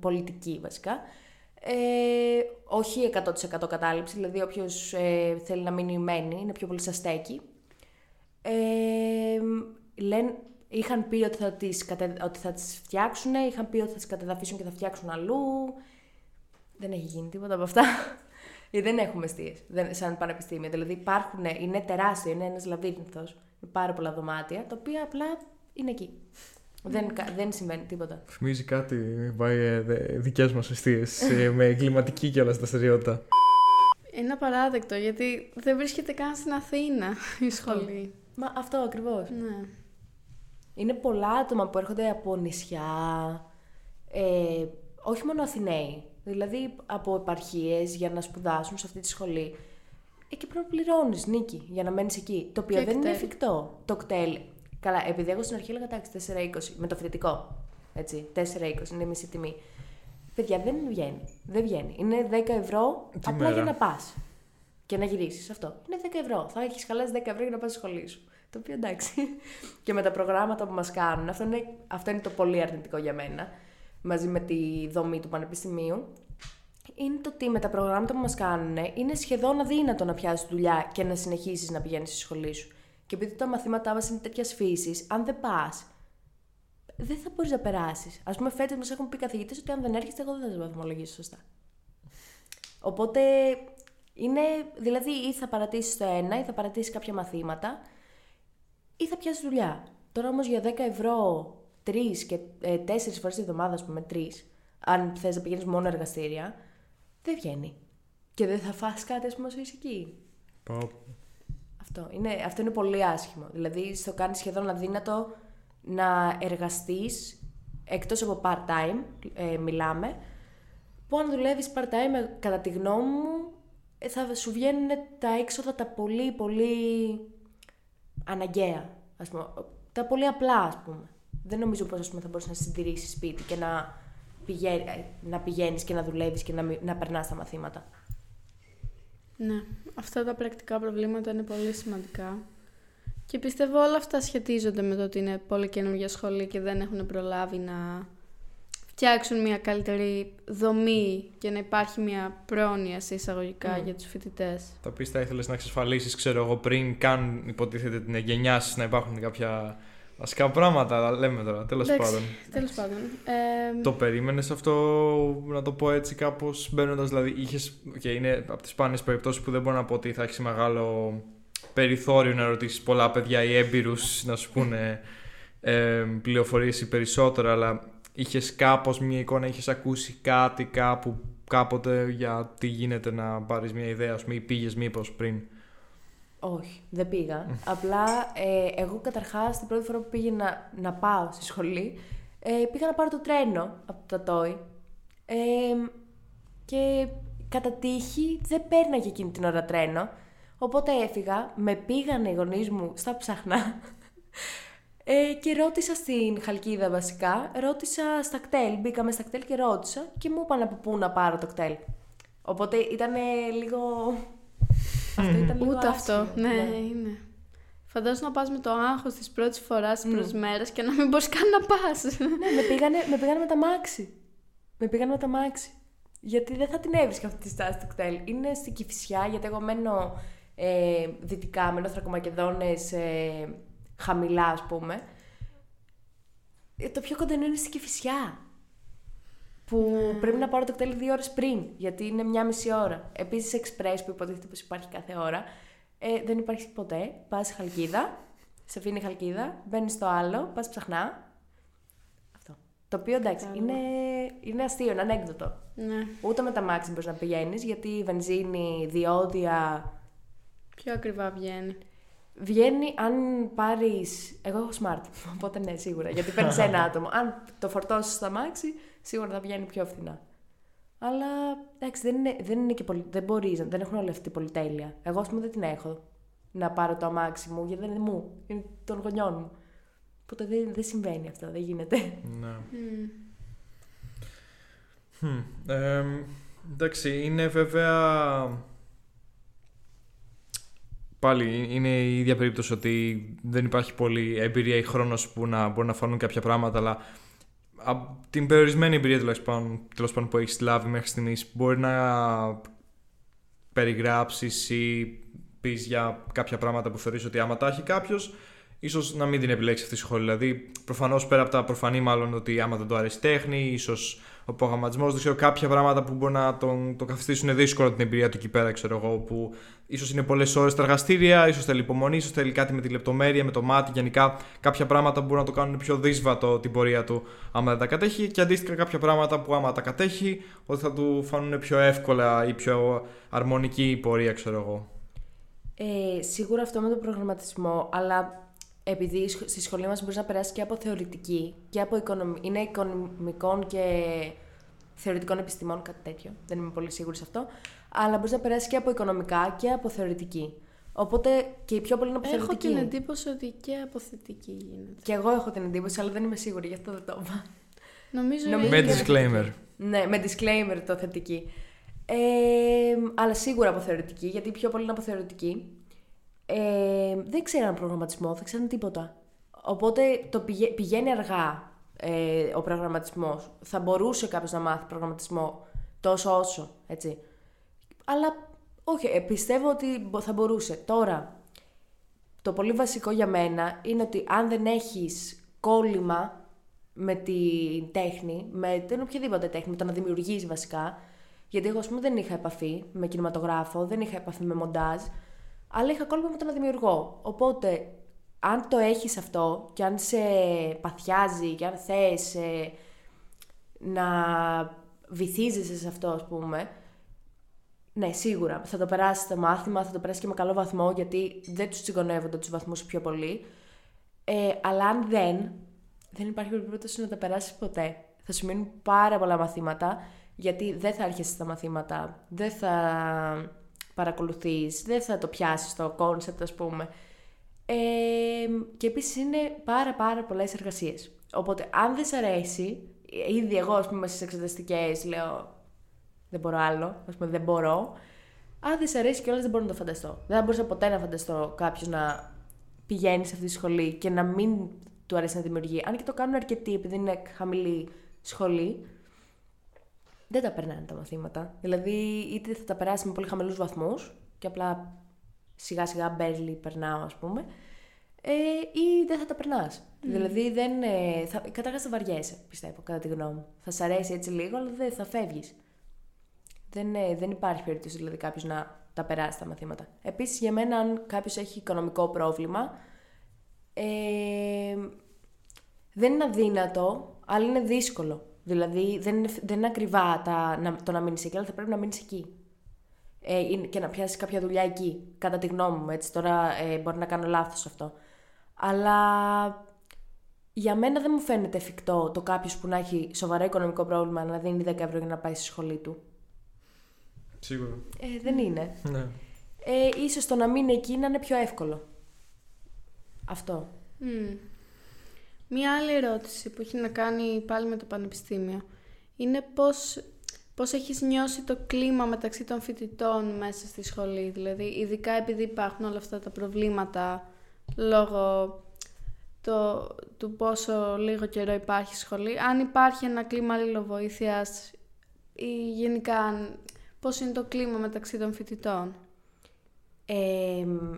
πολιτική, βασικά. Όχι 100% κατάληψη, δηλαδή όποιος θέλει να μείνει μένει, είναι πιο πολύ σαν στέκι. Είχαν πει ότι θα τις φτιάξουν, είχαν πει ότι θα τις κατεδαφίσουν και θα φτιάξουν αλλού. Δεν έχει γίνει τίποτα από αυτά. Δεν έχουμε εστίες σαν πανεπιστήμιο. Δηλαδή είναι τεράστιο, είναι ένας λαβύρινθος, είναι πάρα πολλά δωμάτια, τα οποία απλά είναι εκεί. Δεν συμβαίνει τίποτα. Θυμίζει κάτι by δικές μας εστίες, με εγκληματική κιόλας δραστηριότητα. Είναι απαράδεκτο, γιατί δεν βρίσκεται καν στην Αθήνα η σχολή. Μα αυτό ακριβώς. Ναι. Είναι πολλά άτομα που έρχονται από νησιά, όχι μόνο Αθηναίοι, δηλαδή από επαρχίες για να σπουδάσουν σε αυτή τη σχολή. Εκεί πρέπει να πληρώνεις νίκη για να μένεις εκεί, το οποίο δεν είναι εφικτό. Το κτέλ, καλά, επειδή εγώ στην αρχή έλεγα 4,20 με το φοιτητικό. έτσι, 4,20 είναι μισή τιμή. Παιδιά, δεν βγαίνει. Δεν βγαίνει. Είναι 10 ευρώ απλά μέρα, για να πας και να γυρίσεις. Αυτό. Είναι 10 ευρώ. Θα έχεις χαλάσει 10 ευρώ για να πας στο σχολείο σου. Το οποίο εντάξει. Και με τα προγράμματα που μας κάνουν, αυτό είναι το πολύ αρνητικό για μένα, μαζί με τη δομή του πανεπιστημίου, είναι το ότι με τα προγράμματα που μας κάνουν είναι σχεδόν αδύνατο να πιάσεις δουλειά και να συνεχίσεις να πηγαίνεις στη σχολή σου. Και επειδή τα μαθήματά μας είναι τέτοιας φύσης, αν δεν πας, δεν θα μπορείς να περάσεις. Ας πούμε, φέτος μας έχουν πει καθηγητές ότι αν δεν έρχεστε, εγώ δεν θα σας βαθμολογήσω σωστά. Οπότε, είναι, δηλαδή, ή θα παρατήσεις το ένα, ή θα παρατήσεις κάποια μαθήματα, ή θα πιάσεις δουλειά. Τώρα όμως για 10 ευρώ, 3 και 4 φορές τη εβδομάδα, ας πούμε, 3, αν θες να πηγαίνεις μόνο εργαστήρια, δεν βγαίνει. Και δεν θα φας κάτι, ας πούμε, όσο είσαι εκεί. Αυτό είναι πολύ άσχημο. Δηλαδή, στο κάνει σχεδόν αδύνατο να εργαστείς, εκτός από part-time, μιλάμε, που αν δουλεύεις part-time, κατά τη γνώμη μου, θα σου βγαίνουν τα έξοδα τα πολύ, πολύ αναγκαία, ας πούμε. Τα πολύ απλά, ας πούμε. Δεν νομίζω πως, ας πούμε, θα μπορείς να συντηρήσεις σπίτι και να πηγαίνεις και να δουλεύεις και να περνάς τα μαθήματα. Ναι, αυτά τα πρακτικά προβλήματα είναι πολύ σημαντικά. Και πιστεύω όλα αυτά σχετίζονται με το ότι είναι πολύ καινούργια σχολή και δεν έχουν προλάβει να φτιάξουν μια καλύτερη δομή και να υπάρχει μια πρόνοια σε εισαγωγικά για τους φοιτητές. Τα οποία θα ήθελες να εξασφαλίσεις, ξέρω εγώ, πριν καν υποτίθεται την γενιά σας να υπάρχουν κάποια βασικά πράγματα, αλλά λέμε τώρα, τέλος πάντων. Το περίμενες αυτό, να το πω έτσι κάπως μπαίνοντας, δηλαδή είχες, και είναι από τις σπάνιες περιπτώσεις που δεν μπορώ να πω ότι θα έχεις μεγάλο περιθώριο να ρωτήσεις πολλά παιδιά ή έμπειρους να σου πούνε πληροφορίες ή περισσότερα, αλλά είχες κάπως μια εικόνα, είχες ακούσει κάτι κάπου, κάποτε για τι γίνεται, να πάρεις μια ιδέα, ας πούμε, ή πήγες μήπως πριν? Όχι, δεν πήγα. Απλά εγώ καταρχάς την πρώτη φορά που πήγαινα να πάω στη σχολή, πήγα να πάρω το τρένο από το Τατόι και κατά τύχη δεν πέρναγε εκείνη την ώρα τρένο. Οπότε έφυγα, με πήγανε οι γονείς μου στα ψαχνά και ρώτησα στην Χαλκίδα βασικά, ρώτησα στα κτέλ, μπήκαμε στα κτέλ και ρώτησα και μου είπαν από πού να πάρω το κτέλ. Οπότε ήταν λίγο... Αυτό ήταν λίγο ούτε άσχημα, αυτό, ναι, είναι. Φαντάζομαι να πας με το άγχος της πρώτης φοράς, στις πρώτες μέρες και να μην μπορείς καν να πας. Ναι, με πήγανε με τα μάξι. Γιατί δεν θα την έβρισκα αυτή τη στάση του κτέλ. Είναι στην Κηφισιά, γιατί εγώ μένω δυτικά, μένω Θρακομακεδόνες χαμηλά, ας πούμε. Το πιο κοντινό είναι στην Κηφισιά, που πρέπει να πάρω το κτέλ 2 ώρες πριν, γιατί είναι 1,5 ώρα. Επίσης, εξπρές που υποτίθεται πως υπάρχει κάθε ώρα, δεν υπάρχει ποτέ. Πας Χαλκίδα, σε αφήνει Χαλκίδα, μπαίνεις στο άλλο, πας ψαχνά. Αυτό. Το οποίο εντάξει, είναι αστείο, είναι ανέκδοτο. Ναι. Ούτε με τα μάξι μπορείς να πηγαίνεις, γιατί η βενζίνη, διόδια. Πιο ακριβά βγαίνει. Βγαίνει αν πάρεις. Εγώ έχω smart, οπότε ναι, σίγουρα, γιατί παίρνεις ένα άτομο. Αν το φορτώσεις στα μάξι, σίγουρα θα βγαίνει πιο φθηνά. Αλλά εντάξει, δεν είναι και πολύ. Δεν έχουν όλη αυτή την πολυτέλεια. Εγώ, ας πούμε, δεν την έχω να πάρω το αμάξι μου, γιατί δεν είναι μου, είναι των γονιών μου. Οπότε δεν συμβαίνει αυτό, δεν γίνεται. Ναι. Εντάξει, είναι βέβαια. Πάλι είναι η ίδια περίπτωση ότι δεν υπάρχει πολύ εμπειρία ή χρόνος που να μπορεί να φανούν κάποια πράγματα, αλλά από την περιορισμένη εμπειρία τέλος πάντων που έχεις λάβει μέχρι στιγμής, μπορεί να περιγράψεις ή πεις για κάποια πράγματα που θεωρείς ότι άμα τα έχει κάποιος, ίσως να μην την επιλέξει αυτή τη σχολή. Δηλαδή, προφανώς πέρα από τα προφανή, μάλλον ότι άμα δεν του αρέσει τέχνη, ίσως ο προγραμματισμός, δεν ξέρω, κάποια πράγματα που μπορεί να το καθιστήσουν δύσκολο την εμπειρία του εκεί πέρα, ξέρω εγώ, που ίσως είναι πολλές ώρες στα εργαστήρια, ίσως θέλει υπομονή, ίσως θέλει κάτι με τη λεπτομέρεια, με το μάτι, γενικά κάποια πράγματα που μπορούν να το κάνουν πιο δύσβατο την πορεία του, άμα δεν τα κατέχει, και αντίστοιχα κάποια πράγματα που άμα τα κατέχει, ότι θα του φάνουν πιο εύκολα ή πιο αρμονική η πορεία, ξέρω εγώ. Σίγουρα αυτό με τον προγραμματισμό, αλλά. Επειδή στη σχολή μας μπορείς να περάσεις και από θεωρητική και από είναι οικονομικών και θεωρητικών επιστημών, κάτι τέτοιο, δεν είμαι πολύ σίγουρη σε αυτό, αλλά μπορείς να περάσεις και από οικονομικά και από θεωρητική. Οπότε και οι πιο πολλοί είναι από θεωρητική. Έχω την εντύπωση ότι και από θετική γίνεται. Και εγώ έχω την εντύπωση, αλλά δεν είμαι σίγουρη, γι' αυτό δεν το είπα. Νομίζω με disclaimer. Ναι, με disclaimer το θετική. Αλλά σίγουρα από θεωρητική, γιατί πιο πολύ είναι από θεωρητική. Δεν ξέραν προγραμματισμό, δεν ξέραν τίποτα. Οπότε το πηγαίνει αργά ο προγραμματισμός. Θα μπορούσε κάποιος να μάθει προγραμματισμό τόσο όσο, έτσι. Αλλά όχι, πιστεύω ότι θα μπορούσε. Τώρα, το πολύ βασικό για μένα είναι ότι αν δεν έχεις κόλλημα με την τέχνη, με την οποιαδήποτε τέχνη, το να δημιουργείς βασικά, γιατί εγώ, ας πούμε, δεν είχα επαφή με κινηματογράφο, δεν είχα επαφή με μοντάζ, αλλά είχα κόλλημα με το να δημιουργώ. Οπότε, αν το έχεις αυτό και αν σε παθιάζει και αν θες να βυθίζεσαι σε αυτό, ας πούμε, ναι, σίγουρα θα το περάσεις το μάθημα, θα το περάσεις και με καλό βαθμό, γιατί δεν τους τσιγκωνεύονται τους βαθμούς πιο πολύ. Αλλά αν δεν υπάρχει περίπτωση να τα περάσεις ποτέ. Θα σου μείνουν πάρα πολλά μαθήματα, γιατί δεν θα έρχεσαι στα μαθήματα, δεν θα παρακολουθείς, δεν θα το πιάσεις το concept, ας πούμε. Και επίσης είναι πάρα πολλές εργασίες. Οπότε αν δεν σ' αρέσει, ήδη εγώ, ας πούμε, στις εξεταστικές λέω δεν μπορώ άλλο, ας πούμε, δεν μπορώ. Αν δεν σ' αρέσει κιόλας, δεν μπορώ να το φανταστώ. Δεν θα μπορούσα ποτέ να φανταστώ κάποιος να πηγαίνει σε αυτή τη σχολή και να μην του αρέσει να δημιουργεί. Αν και το κάνουν αρκετοί, επειδή είναι χαμηλή σχολή, δεν τα περνάνε τα μαθήματα. Δηλαδή, είτε θα τα περάσει με πολύ χαμηλούς βαθμούς και απλά σιγά σιγά μπέρλι περνάω, ας πούμε, ή δεν θα τα περνάς. Δηλαδή, καταρχάς θα βαριέσαι, πιστεύω, κατά τη γνώμη μου. Θα σ' αρέσει έτσι λίγο, αλλά δεν θα φεύγεις. Δεν υπάρχει περίπτωση, δηλαδή, κάποιος να τα περάσει τα μαθήματα. Επίσης, για μένα, αν κάποιος έχει οικονομικό πρόβλημα, δεν είναι αδύνατο, αλλά είναι δύσκολο. Δηλαδή, δεν είναι ακριβά το να μείνεις εκεί, αλλά θα πρέπει να μείνεις εκεί. Και να πιάσεις κάποια δουλειά εκεί, κατά τη γνώμη μου. Έτσι, τώρα μπορεί να κάνω λάθος αυτό. Αλλά για μένα δεν μου φαίνεται εφικτό το κάποιος που να έχει σοβαρό οικονομικό πρόβλημα να δίνει 10 ευρώ για να πάει στη σχολή του. Σίγουρα. Δεν είναι. Ναι. Ίσως το να μείνει εκεί να είναι πιο εύκολο. Αυτό. Μία άλλη ερώτηση που έχει να κάνει πάλι με το πανεπιστήμιο είναι πώς έχεις νιώσει το κλίμα μεταξύ των φοιτητών μέσα στη σχολή, δηλαδή ειδικά επειδή υπάρχουν όλα αυτά τα προβλήματα λόγω του πόσο λίγο καιρό υπάρχει σχολή, αν υπάρχει ένα κλίμα αλληλοβοήθειας ή γενικά πώς είναι το κλίμα μεταξύ των φοιτητών.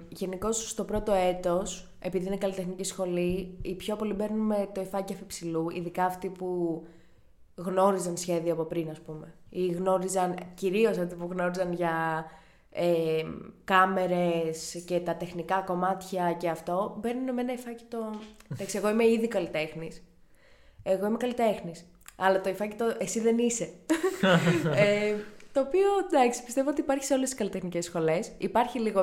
Γενικώς στο πρώτο έτος, επειδή είναι καλλιτεχνική σχολή, οι πιο πολλοί μπαίνουν με το υφάκι και αφιψηλού, ειδικά αυτοί που γνώριζαν σχέδια από πριν, ας πούμε, ή γνώριζαν, κυρίως αυτοί που γνώριζαν για κάμερες και τα τεχνικά κομμάτια και αυτό, μπαίνουν με ένα υφάκι το... Εντάξει, εγώ είμαι ήδη καλλιτέχνης. Αλλά το υφάκι το εσύ δεν είσαι. Το οποίο, εντάξει, πιστεύω ότι υπάρχει σε όλες τις καλλιτεχνικές σχολές. Υπάρχει λίγο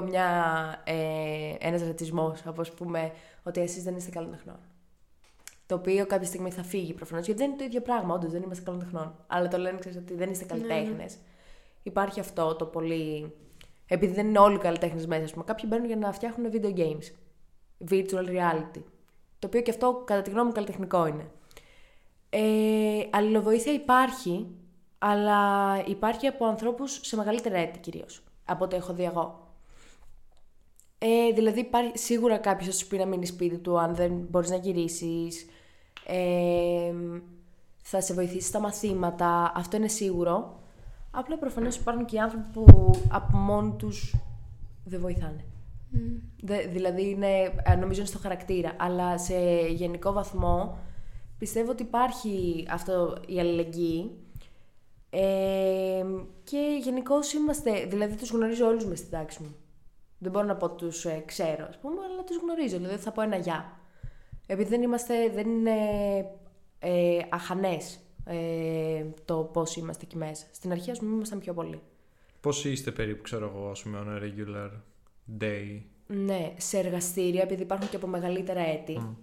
ένας ρατσισμός, όπως πούμε, ότι εσείς δεν είστε καλλιτεχνών. Το οποίο κάποια στιγμή θα φύγει προφανώς, γιατί δεν είναι το ίδιο πράγμα, όντως δεν είμαστε καλλιτεχνών. Αλλά το λένε, ξέρεις, ότι δεν είστε καλλιτέχνες. Ναι. Υπάρχει αυτό το πολύ. Επειδή δεν είναι όλοι καλλιτέχνες μέσα, ας πούμε, κάποιοι μπαίνουν για να φτιάχνουν video games. Virtual reality. Το οποίο και αυτό, κατά τη γνώμη μου, καλλιτεχνικό είναι. Αλληλοβοήθεια υπάρχει. Αλλά υπάρχει από ανθρώπους σε μεγαλύτερα έτη κυρίως, από ό,τι έχω δει εγώ. Δηλαδή υπάρχει σίγουρα κάποιος θα σου πει να μείνει σπίτι του αν δεν μπορείς να γυρίσεις, θα σε βοηθήσει στα μαθήματα, αυτό είναι σίγουρο. Απλά προφανώς υπάρχουν και άνθρωποι που από μόνοι τους δεν βοηθάνε. Δηλαδή είναι, νομίζω είναι στο χαρακτήρα, αλλά σε γενικό βαθμό πιστεύω ότι υπάρχει αυτό η αλληλεγγύη. Και γενικώς είμαστε, δηλαδή τους γνωρίζω όλους μες στην τάξη μου. Δεν μπορώ να πω τους ξέρω, ας πούμε, αλλά τους γνωρίζω, δηλαδή θα πω ένα γεια. Επειδή δεν είναι αχανές το πώς είμαστε εκεί μέσα. Στην αρχή, ας πούμε, ήμασταν πιο πολύ. Πώς είστε περίπου, ξέρω εγώ, ας πούμε, on a regular day? Ναι, σε εργαστήρια, επειδή υπάρχουν και από μεγαλύτερα έτη,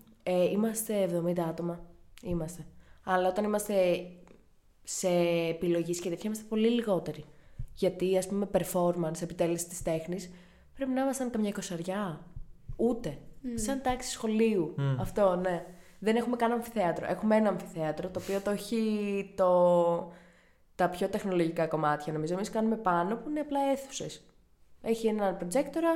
είμαστε 70 άτομα, Αλλά όταν είμαστε σε επιλογής και τέτοια είμαστε πολύ λιγότεροι. Γιατί, ας πούμε, performance, επιτέλεση της τέχνης, πρέπει να ήμασταν καμιά 20. Ούτε. Σαν τάξη σχολείου. Αυτό, ναι. δεν έχουμε καν αμφιθέατρο. Έχουμε ένα αμφιθέατρο, το οποίο το έχει τα πιο τεχνολογικά κομμάτια, νομίζω. Εμείς κάνουμε πάνω, που είναι απλά αίθουσες. Έχει έναν προτζέκτορα,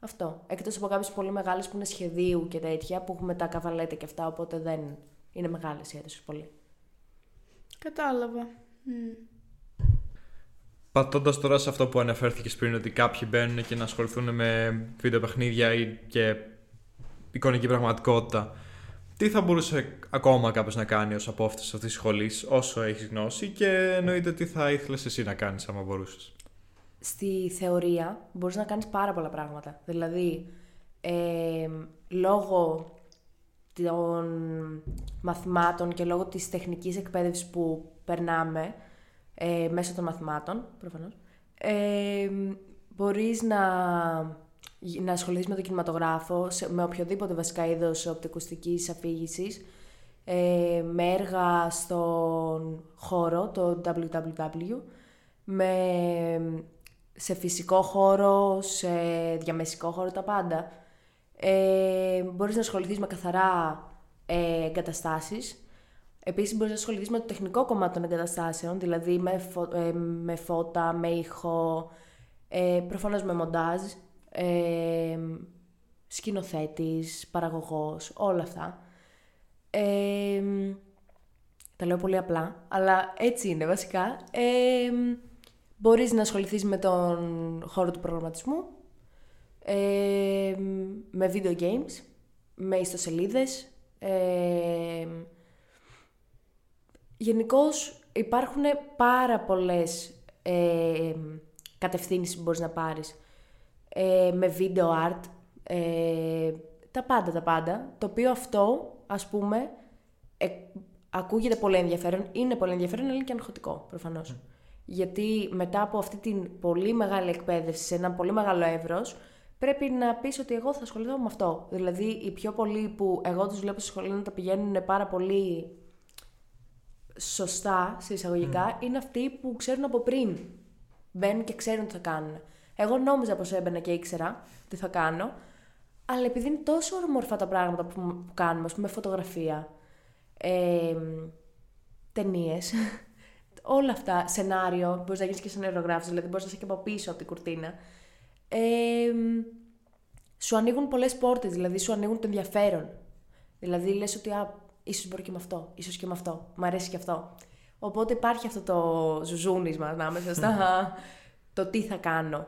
αυτό. Εκτός από κάποιες πολύ μεγάλες που είναι σχεδίου και τέτοια, που έχουμε τα καβαλέτα και αυτά, οπότε δεν είναι μεγάλες οι αίθουσες πολύ. Κατάλαβα. Πατώντας τώρα σε αυτό που αναφέρθηκες πριν, ότι κάποιοι μπαίνουν και να ασχοληθούν με βιντεοπαιχνίδια ή και εικονική πραγματικότητα, τι θα μπορούσε ακόμα κάποιος να κάνει ως απόφοιτης αυτής της σχολής, όσο έχεις γνώση, και εννοείται τι θα ήθελες εσύ να κάνεις άμα μπορούσες? Στη θεωρία μπορείς να κάνεις πάρα πολλά πράγματα. Δηλαδή, λόγω των μαθημάτων και λόγω της τεχνικής εκπαίδευσης που περνάμε, μέσω των μαθημάτων, προφανώς, μπορείς να ασχοληθείς με τον κινηματογράφο, με οποιοδήποτε βασικά είδος οπτικουστικής αφήγησης, με έργα στον χώρο, το www, σε φυσικό χώρο, σε διαμεσικό χώρο, τα πάντα. Μπορείς να ασχοληθείς με καθαρά εγκαταστάσεις. Επίσης, μπορείς να ασχοληθείς με το τεχνικό κομμάτι των εγκαταστάσεων, δηλαδή με φώτα, με ήχο, προφανώς με μοντάζ, σκηνοθέτης, παραγωγός, όλα αυτά. Τα λέω πολύ απλά, αλλά έτσι είναι βασικά. Μπορείς να ασχοληθείς με τον χώρο του προγραμματισμού, με video games, με ιστοσελίδες. Γενικώς υπάρχουν πάρα πολλές κατευθύνσεις που μπορείς να πάρεις, με video art, τα πάντα, το οποίο αυτό, ας πούμε, ακούγεται πολύ ενδιαφέρον, είναι πολύ ενδιαφέρον, αλλά είναι και αγχωτικό, προφανώς. Γιατί μετά από αυτή την πολύ μεγάλη εκπαίδευση σε ένα πολύ μεγάλο εύρος, πρέπει να πεις ότι εγώ θα ασχοληθώ με αυτό. Δηλαδή, οι πιο πολλοί που εγώ τους βλέπω στη σχολή να τα πηγαίνουν πάρα πολύ σωστά, σε εισαγωγικά, είναι αυτοί που ξέρουν από πριν. Μπαίνουν και ξέρουν τι θα κάνουν. Εγώ νόμιζα πως έμπαινα και ήξερα τι θα κάνω, αλλά επειδή είναι τόσο όμορφα τα πράγματα που κάνουμε, ας πούμε, φωτογραφία, ταινίες, όλα αυτά, σενάριο, μπορείς να γίνεις και σεναριογράφος, δηλαδή μπορείς να είσαι και από πίσω από την κουρτίνα. Σου ανοίγουν πολλές πόρτες, δηλαδή σου ανοίγουν το ενδιαφέρον. Δηλαδή λες ότι ίσως μπορώ και με αυτό, ίσως και με αυτό, μ' αρέσει και αυτό. Οπότε υπάρχει αυτό το ζουζούνισμα ανάμεσα στα το τι θα κάνω.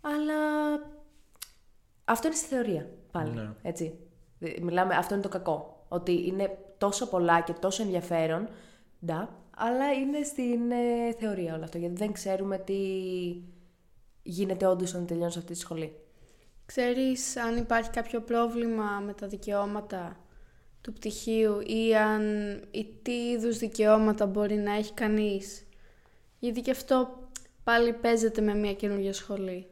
Αλλά αυτό είναι στη θεωρία πάλι, ναι. Έτσι. Μιλάμε, αυτό είναι το κακό, ότι είναι τόσο πολλά και τόσο ενδιαφέρον, αλλά είναι στην θεωρία όλο αυτό, γιατί δεν ξέρουμε τι γίνεται όντως όταν τελειώνεις αυτή τη σχολή. Ξέρεις αν υπάρχει κάποιο πρόβλημα με τα δικαιώματα του πτυχίου ή τι είδους δικαιώματα μπορεί να έχει κανείς? Γιατί και αυτό πάλι παίζεται με μια καινούργια σχολή.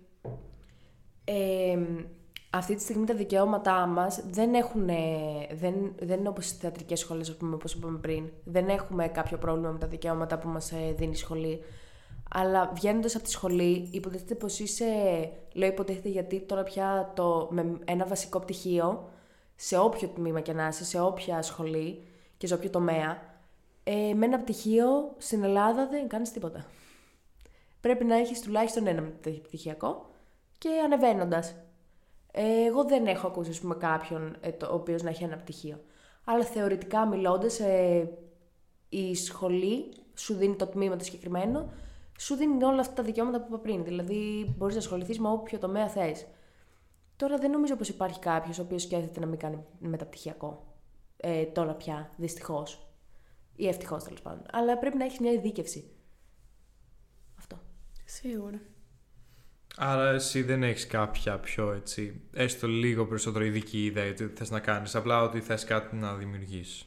Αυτή τη στιγμή τα δικαιώματά μας δεν είναι όπως στις θεατρικές σχολές, όπως είπαμε πριν. Δεν έχουμε κάποιο πρόβλημα με τα δικαιώματα που μας δίνει η σχολή. Αλλά βγαίνοντας από τη σχολή, υποτίθεται πως είσαι... Λέω υποτίθεται γιατί τώρα πια με ένα βασικό πτυχίο, σε όποιο τμήμα και να είσαι, σε όποια σχολή και σε όποιο τομέα, με ένα πτυχίο στην Ελλάδα δεν κάνεις τίποτα. Πρέπει να έχεις τουλάχιστον ένα πτυχιακό και ανεβαίνοντας. Εγώ δεν έχω ακούσει, ας πούμε, κάποιον ο οποίος να έχει ένα πτυχίο. Αλλά θεωρητικά μιλώντας, η σχολή σου δίνει το τμήμα το συγκεκριμένο, σου δίνει όλα αυτά τα δικαιώματα που είπα πριν. Δηλαδή, μπορείς να ασχοληθείς με όποιο τομέα θες. Τώρα δεν νομίζω πως υπάρχει κάποιος ο οποίος σκέφτεται να μην κάνει μεταπτυχιακό. Τώρα πια, δυστυχώς. Ή ευτυχώς, τέλος πάντων. Αλλά πρέπει να έχεις μια ειδίκευση. Αυτό. Σίγουρα. Άρα εσύ δεν έχεις κάποια πιο έτσι, έστω λίγο περισσότερο ειδική ιδέα τι θες να κάνεις, απλά ότι θες κάτι να δημιουργήσεις?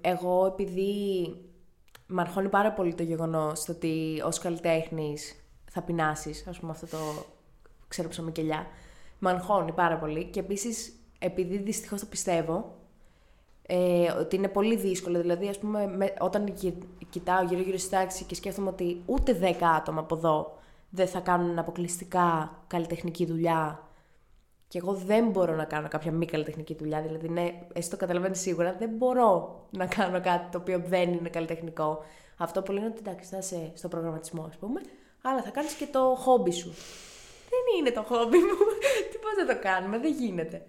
Εγώ, επειδή με αρχώνει πάρα πολύ το γεγονός ότι ως καλλιτέχνης θα πεινάσεις, ας πούμε, αυτό το ξέρω ψωμικελιά, με αγχώνει πάρα πολύ. Και επίσης, επειδή δυστυχώς το πιστεύω, ότι είναι πολύ δύσκολο. Δηλαδή, ας πούμε, όταν κοιτάω γύρω-γύρω στη τάξη και σκέφτομαι ότι ούτε 10 άτομα από εδώ δεν θα κάνουν αποκλειστικά καλλιτεχνική δουλειά και εγώ δεν μπορώ να κάνω κάποια μη καλλιτεχνική δουλειά, δηλαδή ναι, εσύ το καταλαβαίνεις σίγουρα, δεν μπορώ να κάνω κάτι το οποίο δεν είναι καλλιτεχνικό. Αυτό που λένε ότι εντάξει, θα είσαι στο προγραμματισμό, ας πούμε, αλλά θα κάνεις και το χόμπι σου. Δεν είναι το χόμπι μου, τι πώς να το κάνουμε, δεν γίνεται.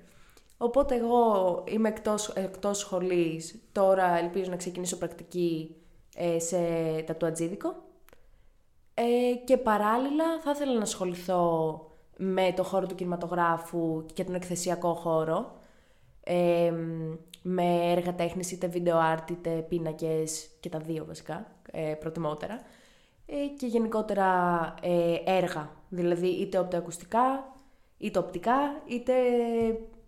Οπότε εγώ είμαι εκτός σχολής, τώρα ελπίζω να ξεκινήσω πρακτική σε Αντζίδικο και παράλληλα θα ήθελα να ασχοληθώ με το χώρο του κινηματογράφου και τον εκθεσιακό χώρο, με έργα τέχνης, είτε βίντεο άρτ, είτε πίνακες και τα δύο βασικά, προτιμότερα, και γενικότερα έργα, δηλαδή είτε οπτοακουστικά, είτε οπτικά, είτε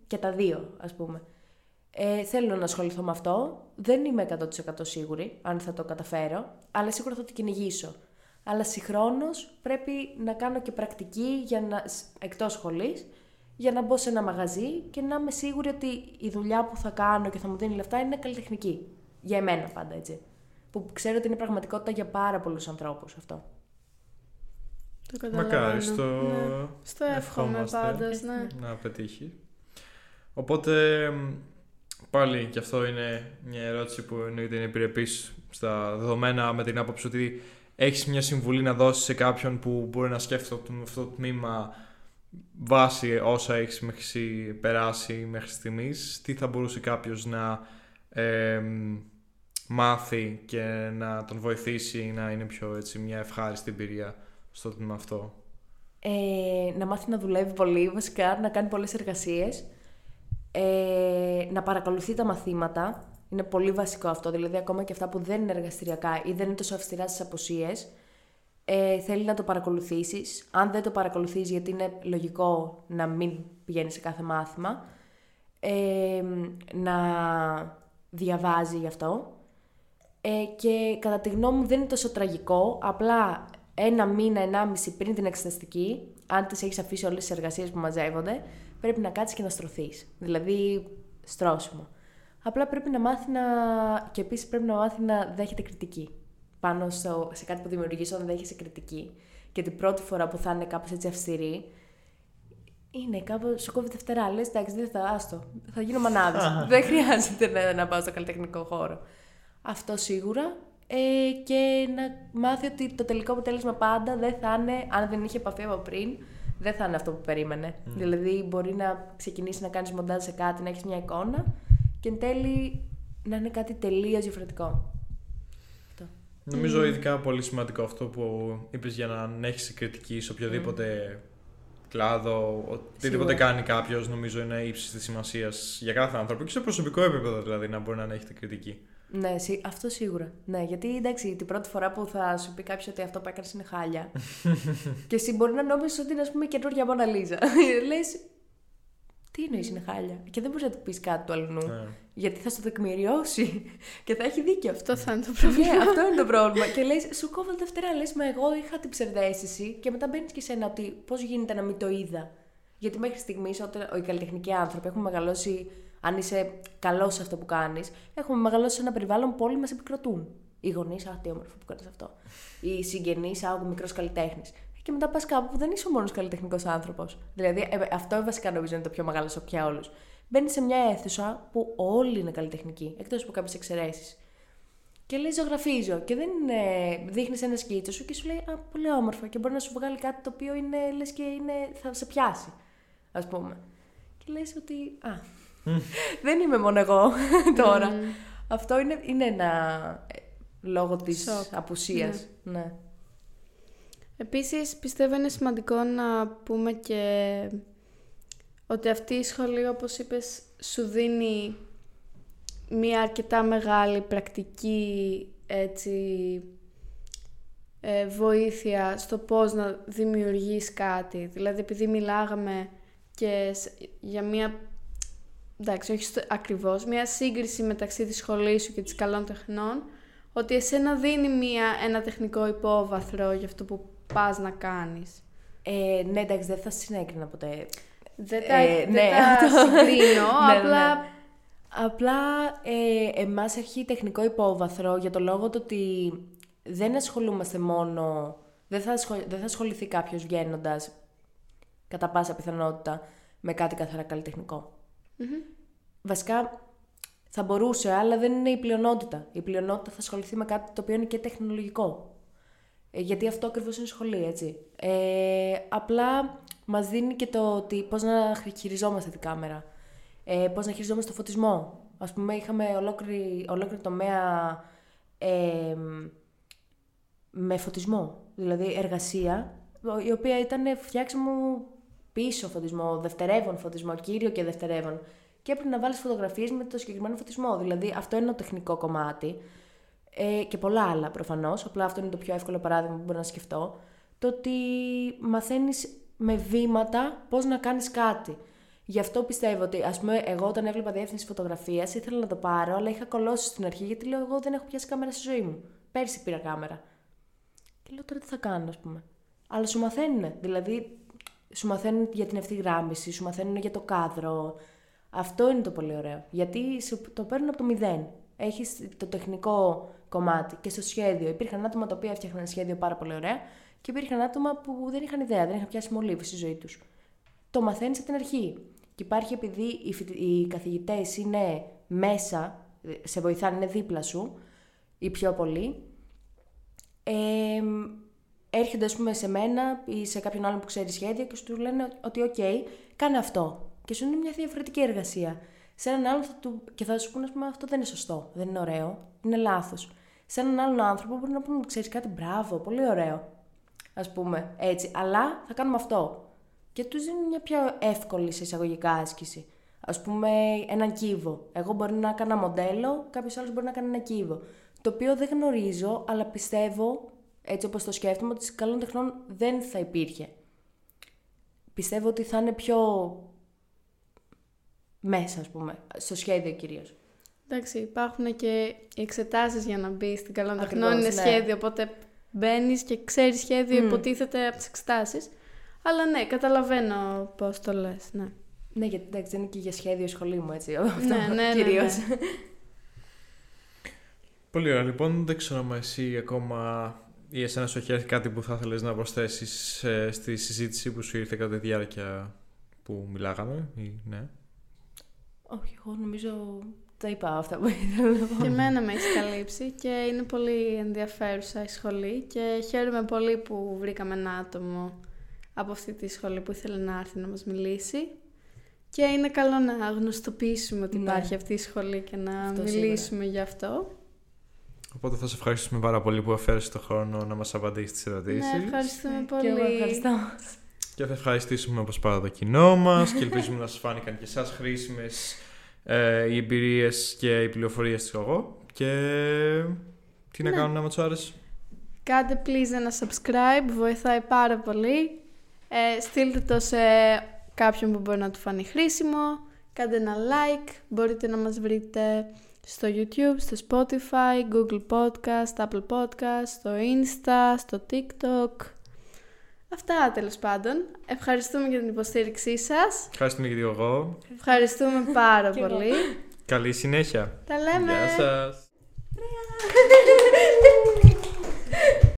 και τα δύο, ας πούμε. Θέλω να ασχοληθώ με αυτό, δεν είμαι 100% σίγουρη αν θα το καταφέρω, αλλά σίγουρα θα το κυνηγήσω. Αλλά συγχρόνως πρέπει να κάνω και πρακτική εκτός σχολής, για να μπω σε ένα μαγαζί και να είμαι σίγουρη ότι η δουλειά που θα κάνω και θα μου δίνει λεφτά είναι καλλιτεχνική. Για εμένα πάντα, έτσι. Που ξέρω ότι είναι πραγματικότητα για πάρα πολλούς ανθρώπους αυτό. Το καταλαβαίνω. Μακάρι, στο εύχομαι πάντως, ναι. Να πετύχει. Οπότε, πάλι και αυτό είναι μια ερώτηση που εννοείται είναι επιρρεπής στα δεδομένα, με την άποψη ότι έχεις μια συμβουλή να δώσεις σε κάποιον που μπορεί να σκέφτεται αυτό το τμήμα βάσει όσα έχεις περάσει μέχρι στιγμής, τι θα μπορούσε κάποιος να μάθει και να τον βοηθήσει να είναι πιο έτσι, μια ευχάριστη εμπειρία στο τμήμα αυτό? Να μάθει να δουλεύει πολύ, βασικά να κάνει πολλές εργασίες, να παρακολουθεί τα μαθήματα. Είναι πολύ βασικό αυτό, δηλαδή ακόμα και αυτά που δεν είναι εργαστηριακά ή δεν είναι τόσο αυστηρά στις αποσίες, θέλει να το παρακολουθήσεις. Αν δεν το παρακολουθείς, γιατί είναι λογικό να μην πηγαίνεις σε κάθε μάθημα, να διαβάζει γι' αυτό. Και κατά τη γνώμη μου δεν είναι τόσο τραγικό, απλά 1-1,5 μήνα πριν την εξεταστική, αν τις έχεις αφήσει όλες τις εργασίες που μαζεύονται, πρέπει να κάτσεις και να στρωθείς, δηλαδή στρώσιμο. Απλά πρέπει να μάθει και επίσης πρέπει να μάθει να δέχεται κριτική. Πάνω σε κάτι που δημιουργείς, όταν δέχεσαι κριτική και την πρώτη φορά που θα είναι κάπως έτσι αυστηρή, είναι κάπως σου κόβει τα φτερά. Λες, εντάξει, δεν θα άστο, θα γίνω μανάδης. Δεν χρειάζεται να πάω στο καλλιτεχνικό χώρο. Αυτό σίγουρα. Και να μάθει ότι το τελικό αποτέλεσμα πάντα δεν θα είναι, αν δεν είχε επαφή από πριν, δεν θα είναι αυτό που περίμενε. Δηλαδή, μπορεί να ξεκινήσει να κάνεις μοντάζ σε κάτι, να έχεις μια εικόνα, και εν τέλει να είναι κάτι τελείως διαφορετικό. Νομίζω ειδικά πολύ σημαντικό αυτό που είπες, για να έχεις κριτική σε οποιοδήποτε κλάδο, οτιδήποτε κάνει κάποιος, νομίζω είναι ύψης της σημασίας για κάθε άνθρωπο και σε προσωπικό επίπεδο, δηλαδή να μπορεί να έχετε κριτική. Ναι, αυτό σίγουρα. Ναι, γιατί εντάξει, την πρώτη φορά που θα σου πει κάποιος ότι αυτό που έκανες είναι χάλια και εσύ μπορεί να νόμιζες ότι είναι, ας πούμε, καινούργια Μόνα Λίζα. Λες, τι εννοείς είναι χάλια? Και δεν μπορείς να του πεις κάτι του αλλού, γιατί θα στο τεκμηριώσει και θα έχει δίκιο. Αυτό θα είναι το πρόβλημα. Ναι, αυτό είναι το πρόβλημα. Και λες, σου κόβω τα φτερά. Λες, μα εγώ είχα την ψευδαίσθηση, και μετά μπαίνεις και σένα ότι πώς γίνεται να μην το είδα. Γιατί μέχρι στιγμής, όταν οι καλλιτεχνικοί άνθρωποι έχουν μεγαλώσει, αν είσαι καλός σε αυτό που κάνεις, έχουμε μεγαλώσει σε ένα περιβάλλον που όλοι μας επικροτούν. Οι γονείς, α, τι όμορφο που κάνεις αυτό. Οι συγγενείς, α, ο μικρός καλλιτέχνης. Και μετά πας κάπου που δεν είσαι ο μόνος καλλιτεχνικός άνθρωπος. Δηλαδή, αυτό βασικά νομίζω είναι το πιο μεγάλο σοκ για όλους. Μπαίνεις σε μια αίθουσα που όλοι είναι καλλιτεχνικοί, εκτός από κάποιες εξαιρέσεις. Και λέει, ζωγραφίζω. Και δεν δείχνεις ένα σκίτσο σου και σου λέει, α, πολύ όμορφο. Και μπορεί να σου βγάλει κάτι το οποίο είναι, λες και είναι, θα σε πιάσει, ας πούμε. Και λες ότι, α, δεν είμαι μόνο εγώ τώρα. Αυτό είναι ένα λόγο της απουσίας. Ναι. Επίσης, πιστεύω είναι σημαντικό να πούμε και ότι αυτή η σχολή, όπως είπες, σου δίνει μία αρκετά μεγάλη πρακτική, έτσι, βοήθεια στο πώς να δημιουργείς κάτι. Δηλαδή, επειδή μιλάγαμε και για μία, εντάξει, όχι ακριβώς, μία σύγκριση μεταξύ της σχολής σου και της καλών τεχνών, ότι εσένα δίνει ένα τεχνικό υπόβαθρο για αυτό που πας να κάνεις. Ναι, εντάξει, δεν θα συνέκρινα ποτέ. Δεν τα συγκρίνω, απλά... Ναι. Απλά εμάς έχει τεχνικό υπόβαθρο για το λόγο του ότι δεν ασχολούμαστε μόνο... Δεν θα ασχοληθεί κάποιος βγαίνοντας, κατά πάσα πιθανότητα, με κάτι καθαρά καλλιτεχνικό. Mm-hmm. Βασικά θα μπορούσε, αλλά δεν είναι η πλειονότητα. Η πλειονότητα θα ασχοληθεί με κάτι το οποίο είναι και τεχνολογικό. Γιατί αυτό ακριβώς είναι σχολή, έτσι. Απλά μας δίνει και το ότι πώς να χειριζόμαστε την κάμερα, πώς να χειριζόμαστε το φωτισμό. Ας πούμε, είχαμε ολόκληρη τομέα με φωτισμό, δηλαδή εργασία, η οποία ήταν φτιάξιμο πίσω φωτισμό, δευτερεύον φωτισμό, κύριο και δευτερεύον. Και έπρεπε να βάλεις φωτογραφίες με το συγκεκριμένο φωτισμό. Δηλαδή, αυτό είναι το τεχνικό κομμάτι. Και πολλά άλλα προφανώς. Απλά αυτό είναι το πιο εύκολο παράδειγμα που μπορώ να σκεφτώ. Το ότι μαθαίνεις με βήματα πώς να κάνεις κάτι. Γι' αυτό πιστεύω ότι, ας πούμε, εγώ όταν έβλεπα διεύθυνση φωτογραφίας ήθελα να το πάρω, αλλά είχα κολλώσει στην αρχή γιατί λέω: εγώ δεν έχω πιάσει κάμερα στη ζωή μου. Πέρσι πήρα κάμερα. Και λέω: τώρα τι θα κάνω, ας πούμε. Αλλά σου μαθαίνουν. Δηλαδή, σου μαθαίνουν για την ευθυγράμμιση, σου μαθαίνουν για το κάδρο. Αυτό είναι το πολύ ωραίο. Γιατί το παίρνουν από το μηδέν. Έχεις το τεχνικό κομμάτι και στο σχέδιο. Υπήρχαν άτομα τα οποία έφτιαχναν σχέδιο πάρα πολύ ωραία και υπήρχαν άτομα που δεν είχαν ιδέα, δεν είχαν πιάσει μολύβι στη ζωή τους. Το μαθαίνεις από την αρχή. Και υπάρχει επειδή οι καθηγητές είναι μέσα, σε βοηθάνε, είναι δίπλα σου, οι πιο πολλοί. Έρχονται, ας πούμε, σε μένα ή σε κάποιον άλλον που ξέρει σχέδια και σου του λένε ότι OK, κάνε αυτό. Και σου είναι μια διαφορετική εργασία. Σε έναν άλλον και θα σου πούνε, ας πούμε, αυτό δεν είναι σωστό, δεν είναι ωραίο, είναι λάθος. Σε έναν άλλον άνθρωπο μπορεί να πούνε, ξέρεις κάτι, μπράβο, πολύ ωραίο. Ας πούμε έτσι, αλλά θα κάνουμε αυτό. Και τους δίνουν μια πιο εύκολη σε εισαγωγικά άσκηση. Ας πούμε, έναν κύβο. Εγώ μπορεί να κάνω μοντέλο, κάποιος άλλος μπορεί να κάνει ένα κύβο. Το οποίο δεν γνωρίζω, αλλά πιστεύω, έτσι όπως το σκέφτομαι, ότι στις καλών τεχνών δεν θα υπήρχε. Πιστεύω ότι θα είναι πιο μέσα, ας πούμε, στο σχέδιο κυρίως. Εντάξει, υπάρχουν και οι εξετάσεις για να μπει στην καλών τεχνών. Είναι σχέδιο, οπότε μπαίνεις και ξέρεις σχέδιο, υποτίθεται από τις εξετάσεις. Αλλά ναι, καταλαβαίνω πώς το λες, ναι. Ναι, γιατί εντάξει, δεν είναι και για σχέδιο η σχολή μου, έτσι. Αυτό ναι, κυρίως. Ναι. Πολύ ωραία, λοιπόν. Δεν ξέρω αν εσύ ακόμα ή εσένα σου έχει έρθει κάτι που θα ήθελες να προσθέσεις στη συζήτηση που σου ήρθε κατά τη διάρκεια που μιλάγαμε, ή ναι. Όχι, εγώ νομίζω τα είπα αυτά που ήθελα να πω. Και εμένα με έχει καλύψει και είναι πολύ ενδιαφέρουσα η σχολή και χαίρομαι πολύ που βρήκαμε ένα άτομο από αυτή τη σχολή που ήθελε να έρθει να μας μιλήσει και είναι καλό να γνωστοποιήσουμε ότι υπάρχει αυτή η σχολή και να αυτό μιλήσουμε για αυτό. Οπότε θα σε ευχαριστούμε πάρα πολύ που αφαίρεσαι το χρόνο να μας απαντήσεις τις ερωτήσεις. Ναι, ευχαριστούμε πολύ. Και εγώ ευχαριστώ. Και θα ευχαριστήσουμε όπως πάντα το κοινό μας και ελπίζουμε να σας φάνηκαν και εσάς χρήσιμες οι εμπειρίες και οι πληροφορίες της Γωγώ. Και τι να κάνουμε άμα τους άρεσε. Κάντε please ένα subscribe, βοηθάει πάρα πολύ. Στείλτε το σε κάποιον που μπορεί να του φανεί χρήσιμο. Κάντε ένα like, μπορείτε να μας βρείτε στο YouTube, στο Spotify, Google Podcast, Apple Podcast, στο Insta, στο TikTok. Αυτά τέλος πάντων. Ευχαριστούμε για την υποστήριξή σας. Ευχαριστούμε και εγώ. Ευχαριστούμε πάρα πολύ. Καλή συνέχεια. Τα λέμε. Γεια σας.